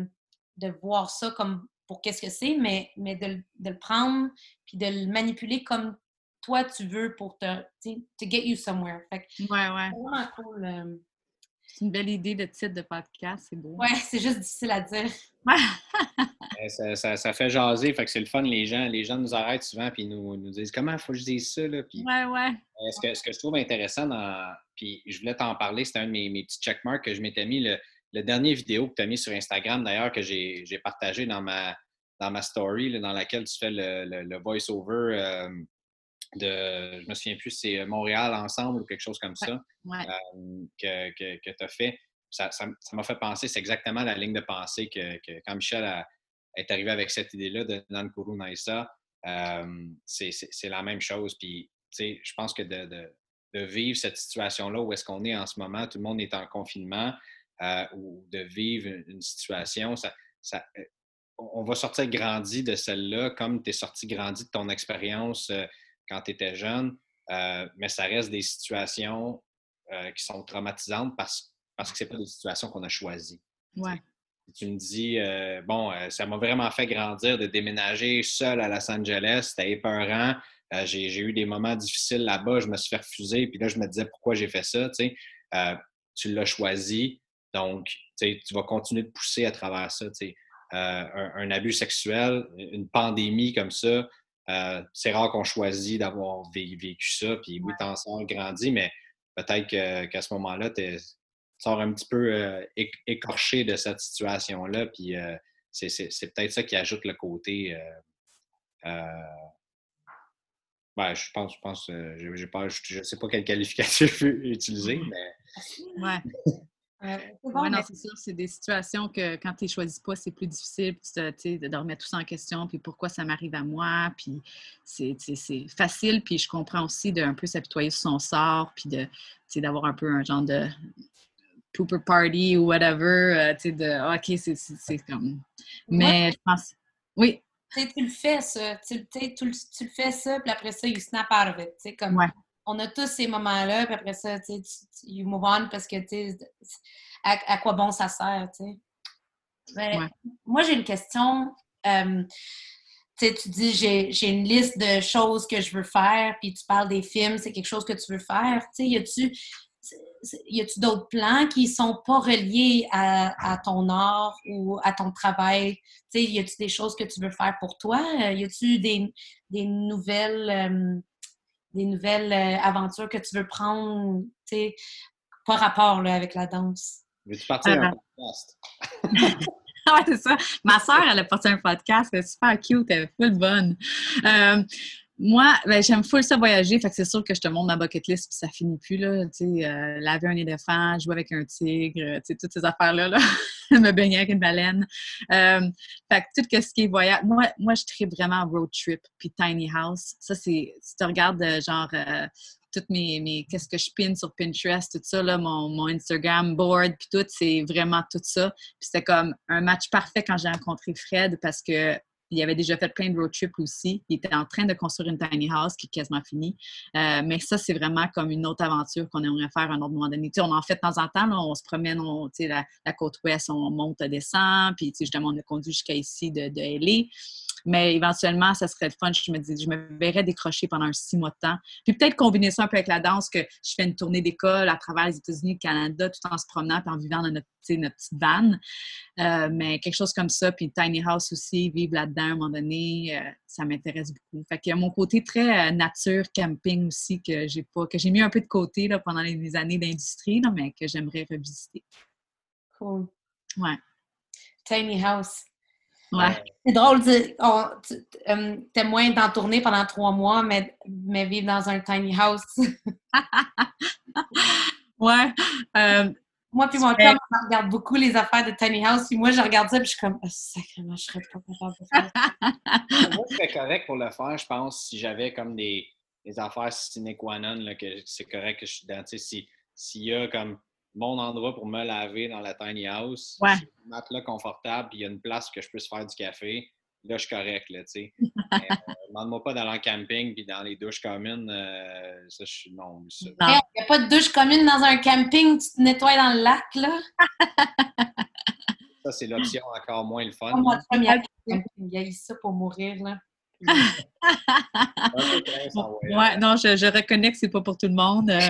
de voir ça comme pour qu'est-ce que c'est, mais, mais de, de le prendre puis de le manipuler comme toi, tu veux pour te... to get you somewhere. Fait que, ouais, ouais. C'est vraiment cool... Euh, C'est une belle idée de titre de podcast, c'est beau. Ouais, c'est juste difficile à dire. ça, ça, ça fait jaser, fait que c'est le fun, les gens. Les gens nous arrêtent souvent et nous, nous disent « Comment il faut que je dise ça? » Puis, ouais, ouais. Ce que, ce que je trouve intéressant, dans... puis je voulais t'en parler, c'était un de mes, mes petits checkmarks que je m'étais mis, le, le dernier vidéo que tu as mis sur Instagram, d'ailleurs, que j'ai, j'ai partagé dans ma, dans ma story, là, dans laquelle tu fais le, le, le voice-over euh, de, je me souviens plus, c'est Montréal Ensemble ou quelque chose comme ça. Ouais. Euh, que, que, que tu as fait. Ça, ça, ça m'a fait penser, c'est exactement la ligne de pensée que, que quand Michel a, est arrivé avec cette idée-là de Nankuru Naisa, euh, c'est, c'est, c'est la même chose. Puis, tu sais, je pense que de, de, de vivre cette situation-là où est-ce qu'on est en ce moment, tout le monde est en confinement, euh, ou de vivre une situation, ça, ça, on va sortir grandi de celle-là comme tu es sorti grandi de ton expérience euh, quand tu étais jeune, euh, mais ça reste des situations euh, qui sont traumatisantes parce, parce que ce n'est pas des situations qu'on a choisies. Ouais. Tu me dis, euh, bon, euh, ça m'a vraiment fait grandir de déménager seul à Los Angeles, c'était épeurant, euh, j'ai, j'ai eu des moments difficiles là-bas, je me suis fait refuser, puis là, je me disais pourquoi j'ai fait ça, tu sais. Euh, tu l'as choisi, donc tu vas continuer de pousser à travers ça, tu sais. Euh, un, un abus sexuel, une pandémie comme ça, Euh, c'est rare qu'on choisit d'avoir vécu ça, puis oui, t'en sors grandi, mais peut-être que, qu'à ce moment-là, tu sors un petit peu euh, écorché de cette situation-là, puis euh, c'est, c'est, c'est peut-être ça qui ajoute le côté... Euh, euh, ben, je pense, je pense, euh, j'ai, j'ai pas, je ne sais pas quel qualificatif utiliser, mais... Ouais. Euh, c'est bon, ouais, non, mais... c'est sûr, c'est des situations que quand tu ne choisis pas, c'est plus difficile de remettre tout ça en question, puis pourquoi ça m'arrive à moi, puis c'est, c'est facile, puis je comprends aussi d'un peu s'apitoyer sur son sort, puis de, d'avoir un peu un genre de pooper party ou whatever, de OK, c'est, c'est, c'est comme... Mais ouais. Je pense... Oui? T'sais, tu le fais, ça, tu, tu, tu le fais ça, puis après ça, you snap out of it, comme... Ouais. On a tous ces moments-là, puis après ça, tu you move on parce que, tu à, à quoi bon ça sert, tu sais. Mais ouais. Moi, j'ai une question. Euh, tu sais, tu dis, j'ai, j'ai une liste de choses que je veux faire, puis tu parles des films, c'est quelque chose que tu veux faire. Tu sais, y a-tu, y a-tu d'autres plans qui sont pas reliés à, à ton art ou à ton travail? Tu sais, y a-tu des choses que tu veux faire pour toi? Y a-tu des, des nouvelles... Euh, des nouvelles euh, aventures que tu veux prendre, tu sais, pas rapport là, avec la danse. Veux-tu partir euh... un podcast? Ouais, c'est ça. Ma sœur, elle a parti un podcast, elle est super cute, elle est full bonne. Euh, Moi, ben, j'aime full ça voyager, fait que c'est sûr que je te montre ma bucket list puis ça finit plus, là, tu sais, euh, laver un éléphant, jouer avec un tigre, tu sais, toutes ces affaires-là, là. Me baigner avec une baleine. Euh, fait que tout ce qui est voyage, moi, moi je tripe vraiment road trip puis tiny house. Ça, c'est, si tu regardes, euh, genre, euh, toutes mes, mes qu'est-ce que je pine sur Pinterest, tout ça, là, mon, mon Instagram board, puis tout, c'est vraiment tout ça. Puis c'était comme un match parfait quand j'ai rencontré Fred parce que il avait déjà fait plein de road trips aussi. Il était en train de construire une tiny house qui est quasiment finie. Euh, mais ça, c'est vraiment comme une autre aventure qu'on aimerait faire à un autre moment donné. Tu sais, on en fait de temps en temps. Là, on se promène, on, tu sais, la, la côte ouest, on monte, descend. Puis, tu sais, justement, on a conduit jusqu'à ici de, de L A. Mais éventuellement, ça serait le fun. Je me dis, je me verrais décrocher pendant un six mois de temps. Puis peut-être combiner ça un peu avec la danse, que je fais une tournée d'école à travers les États-Unis, le Canada, tout en se promenant et en vivant dans notre, notre petite van. Euh, mais quelque chose comme ça. Puis tiny house aussi, vivre là-dedans à un moment donné, euh, ça m'intéresse beaucoup. Fait qu'il y a mon côté très euh, nature, camping aussi, que j'ai pas, que j'ai mis un peu de côté là, pendant les, les années d'industrie, là, mais que j'aimerais revisiter. Cool. Ouais. Tiny house. Ouais. C'est drôle, tu, on, tu euh, t'es moins d'en tourner pendant trois mois, mais, mais vivre dans un tiny house. Ouais. Euh, moi puis mon père, on regarde beaucoup les affaires de tiny house, puis moi je regarde ça puis je suis comme, oh, sacrément, je serais pas capable de faire. Moi, je serais correct pour le faire, je pense, si j'avais comme des, des affaires sine qua non, là, que c'est correct que je suis dans, tu sais, si, s'il y a comme mon endroit pour me laver dans la tiny house, ouais. J'ai un matelas confortable, puis il y a une place que je peux se faire du café, là, je suis correct, là, tu sais. euh, demande-moi pas d'aller en camping, puis dans les douches communes, euh, ça, je suis non. Il n'y a pas de douche commune dans un camping, tu te nettoies dans le lac, là. Ça, c'est l'option encore moins le fun. Moi, il y a eu ça pour mourir, là. Ouais, non, je, je reconnais que c'est pas pour tout le monde. Euh...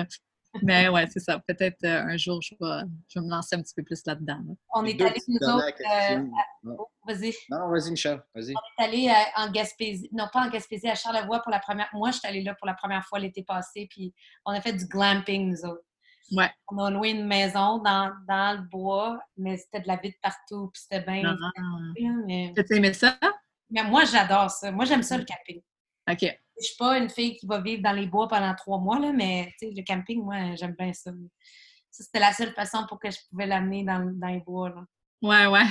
Mais ouais, c'est ça. Peut-être euh, un jour, je vais, je vais me lancer un petit peu plus là-dedans. Là. On est allé, nous autres... Euh, à... oh, vas-y. Non, vas-y, Michel. Vas-y. On est allé euh, en Gaspésie. Non, pas en Gaspésie, à Charlevoix pour la première... Moi, je suis allée là pour la première fois l'été passé, puis on a fait du glamping, nous autres. Ouais. On a loué une maison dans, dans le bois, mais c'était de la vie de partout, puis c'était bien... Mais... Tu as aimé ça? Mais moi, j'adore ça. Moi, j'aime ça, le camping. OK. Je suis pas une fille qui va vivre dans les bois pendant trois mois, là, mais le camping, moi, j'aime bien ça. Ça, c'était la seule façon pour que je pouvais l'amener dans, dans les bois. Là. Ouais, ouais.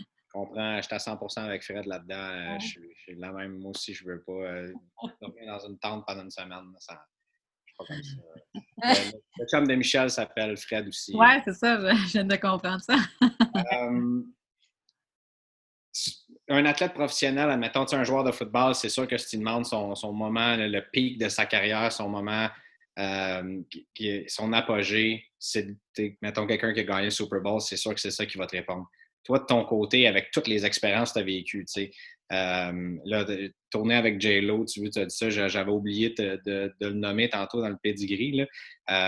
Je comprends. Je suis à cent pour cent avec Fred là-dedans. Ouais. Je, suis, je suis la même. Moi aussi, je veux pas euh, dormir dans une tente pendant une semaine. Ça, je suis pas comme ça. euh, le chum de Michel s'appelle Fred aussi. Ouais, c'est ça. Je, je viens de comprendre ça. euh, Un athlète professionnel, admettons, tu sais, un joueur de football, c'est sûr que si tu demandes son, son moment, le, le pic de sa carrière, son moment, euh, qui, son apogée, c'est, mettons, quelqu'un qui a gagné le Super Bowl, c'est sûr que c'est ça qui va te répondre. Toi, de ton côté, avec toutes les expériences que tu as vécues, tu sais, euh, là, tourner avec J-Lo, tu as dit ça, j'avais oublié de, de, de le nommer tantôt dans le pedigree, là.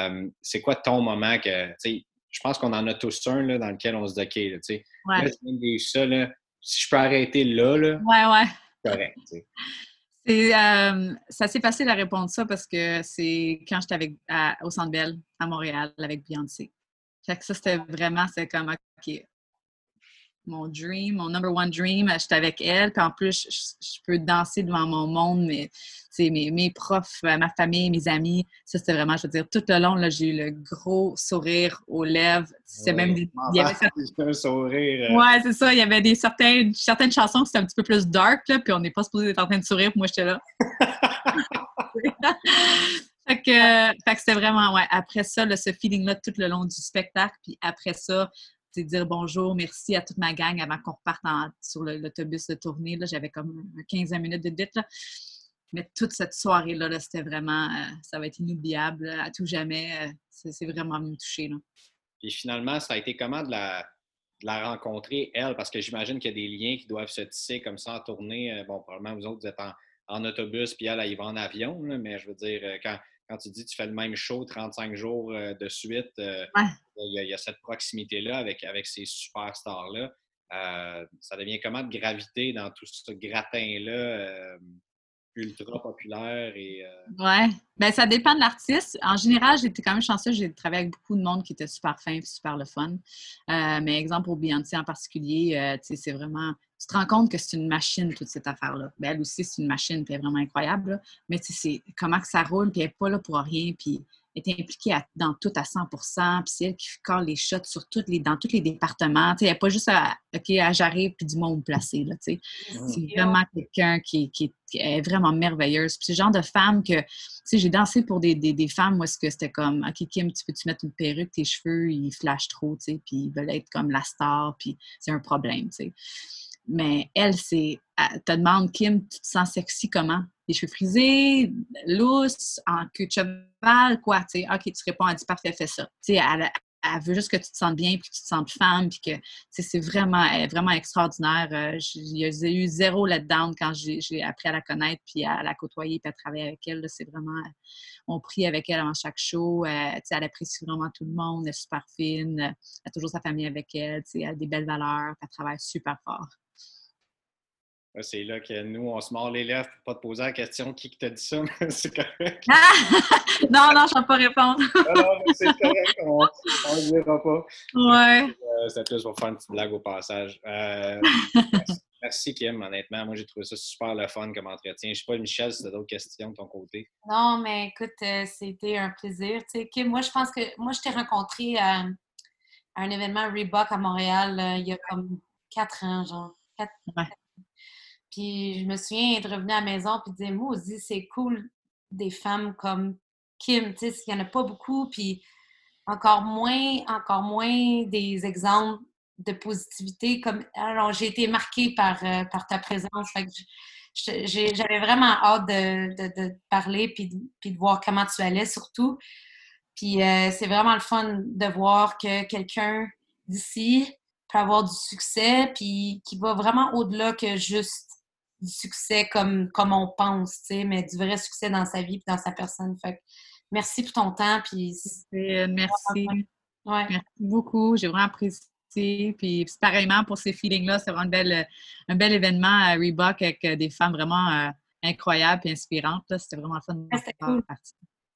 Euh, c'est quoi ton moment que, tu sais, je pense qu'on en a tous un, là, dans lequel on se dit, OK, là, tu sais, ouais. Là, tu viens de vivre ça, là, si je peux arrêter là, là, ouais, ouais. C'est correct. Tu sais. C'est, euh, c'est assez facile à répondre ça parce que c'est quand j'étais avec, à, au Centre Bell, à Montréal, avec Beyoncé. Fait que ça, c'était vraiment, c'est comme, OK, mon dream, mon number one dream, j'étais avec elle. Puis en plus, je, je peux danser devant mon monde, mais, mes, mes profs, ma famille, mes amis. Ça, c'était vraiment, je veux dire, tout le long, là, j'ai eu le gros sourire aux lèvres. C'est oui, même des... Il y avait certains... sourire. Ouais, c'est ça. Il y avait des certaines, certaines chansons qui étaient un petit peu plus dark, là, puis on n'est pas supposé être en train de sourire, puis moi, j'étais là. Fait que, euh, fait que c'était vraiment, ouais, après ça, là, ce feeling-là tout le long du spectacle, puis après ça, c'est dire bonjour, merci à toute ma gang avant qu'on reparte en, sur le, l'autobus de tournée. Là, j'avais comme quinze minutes de dite. Là. Mais toute cette soirée-là, là, c'était vraiment... Euh, ça va être inoubliable. Là, à tout jamais, euh, c'est, c'est vraiment venu me toucher. Là. Puis finalement, ça a été comment de la, de la rencontrer, elle? Parce que j'imagine qu'il y a des liens qui doivent se tisser comme ça en tournée. Bon, probablement, vous autres, vous êtes en, en autobus, puis elle, elle y va en avion. Là, mais je veux dire, quand... Quand tu dis que tu fais le même show trente-cinq jours de suite, euh, ouais. il, y a, il y a cette proximité-là avec, avec ces superstars-là. Euh, ça devient comment de gravité dans tout ce gratin-là euh, ultra populaire? Et euh... Oui. Bien, ça dépend de l'artiste. En général, j'étais quand même chanceuse. J'ai travaillé avec beaucoup de monde qui était super fin et super le fun. Euh, mais exemple, au Beyoncé en particulier, euh, c'est vraiment... tu te rends compte que c'est une machine, toute cette affaire-là. Bien, elle aussi, c'est une machine, puis elle est vraiment incroyable, là. Mais tu sais, c'est comment que ça roule, puis elle n'est pas là pour rien, puis elle est impliquée à, dans tout à cent pour cent, puis c'est elle qui colle les shots sur toutes les, dans tous les départements. Tu sais, elle n'est pas juste à, OK, à j'arrive, puis dis-moi où me placer, là, tu sais. Mmh. C'est vraiment quelqu'un qui, qui, qui est vraiment merveilleuse. Puis c'est le genre de femme que, tu sais, j'ai dansé pour des, des, des femmes où est-ce que c'était comme, OK, Kim, tu peux-tu mettre une perruque, tes cheveux, ils flashent trop, tu sais, puis ils veulent être comme la star, puis c'est un problème, tu sais. Mais elle, c'est... Elle te demande, Kim, tu te sens sexy comment? Les cheveux frisés, lousses, en queue de cheval, quoi? Tu sais, OK, tu réponds, elle dit, parfait, fais ça. Tu sais, elle, elle veut juste que tu te sentes bien, puis que tu te sentes femme, puis que, tu sais, c'est vraiment, elle est vraiment extraordinaire. J'ai eu zéro letdown quand j'ai, j'ai appris à la connaître, puis à la côtoyer, puis à travailler avec elle. Là, c'est vraiment... On prie avec elle avant chaque show. Elle, tu sais, elle apprécie vraiment tout le monde. Elle est super fine. Elle a toujours sa famille avec elle. Tu sais, elle a des belles valeurs. Elle travaille super fort. C'est là que nous, on se mord les lèvres pour ne pas te poser la question qui t'a dit ça, mais c'est correct. Ah! Non, non, je ne vais pas répondre. Non, non, mais c'est correct, on ne le dira pas. Ouais. Euh, c'est plus pour faire une petite blague au passage. Euh, merci, merci, Kim, honnêtement. Moi, j'ai trouvé ça super le fun comme entretien. Je ne sais pas, Michel, si tu as d'autres questions de ton côté. Non, mais écoute, euh, c'était un plaisir. Tu sais, Kim, moi, je pense que moi, je t'ai rencontrée à, à un événement Reebok à Montréal euh, il y a comme quatre ans, genre. Quatre ouais. Puis je me souviens être revenue à la maison puis dire, moi aussi, c'est cool des femmes comme Kim, tu sais, il n'y en a pas beaucoup, puis encore moins, encore moins des exemples de positivité. Comme... Alors, j'ai été marquée par, euh, par ta présence, fait que je, j'ai, j'avais vraiment hâte de, de, de te parler puis de, puis de voir comment tu allais surtout. Puis euh, c'est vraiment le fun de voir que quelqu'un d'ici peut avoir du succès, puis qui va vraiment au-delà que juste du succès comme, comme on pense, tu sais, mais du vrai succès dans sa vie et dans sa personne. Fait que merci pour ton temps. Puis... Euh, merci. Ouais. Merci beaucoup. J'ai vraiment apprécié. Puis pareillement, pour ces feelings-là, c'est vraiment une belle, un bel événement à Reebok avec des femmes vraiment euh, incroyables et inspirantes. Là. C'était vraiment fun de faire cool. Partie.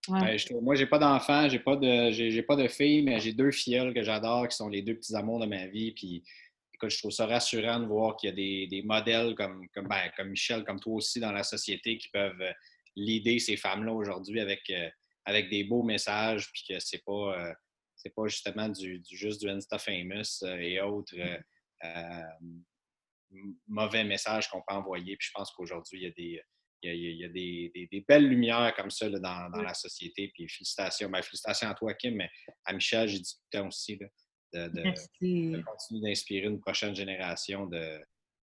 Ouais. Euh, je, moi, j'ai pas d'enfants, j'ai pas de, j'ai, j'ai pas de filles, mais j'ai deux filleules que j'adore, qui sont les deux petits amours de ma vie. Puis, écoute, je trouve ça rassurant de voir qu'il y a des, des modèles comme, comme, ben, comme Michel, comme toi aussi, dans la société, qui peuvent euh, leader ces femmes-là aujourd'hui avec, euh, avec des beaux messages, puis que c'est pas, euh, c'est pas justement du, du juste du Insta famous euh, et autres euh, euh, mauvais messages qu'on peut envoyer. Puis, je pense qu'aujourd'hui, il y a des Il y a, il y a des, des, des belles lumières comme ça là, dans, dans la société. Puis félicitations. Ben, félicitations à toi, Kim, mais à Michel, j'ai dit tout le temps aussi là, de, de, de continuer d'inspirer une prochaine génération, de,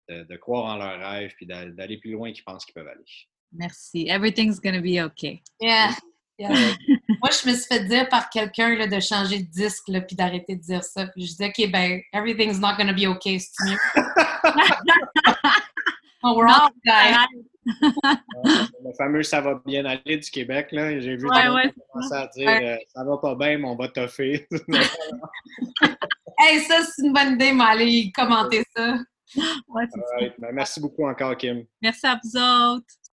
de, de croire en leurs rêves, puis d'aller, d'aller plus loin qu'ils pensent qu'ils peuvent aller. Merci. Everything's gonna be okay. Yeah. Yeah. Moi, je me suis fait dire par quelqu'un là, de changer de disque, là, puis d'arrêter de dire ça. Puis je disais, OK, ben, everything's not gonna be okay, c'est mieux. Oh, we're all dying. Le fameux « ça va bien aller » du Québec, là. J'ai vu ouais, tout ouais, commencer à dire ouais. « ça va pas bien, mais on va toffer ». Hey, ça, c'est une bonne idée, mais allez commenter ça. Ouais, right. Ben, merci beaucoup encore, Kim. Merci à vous autres.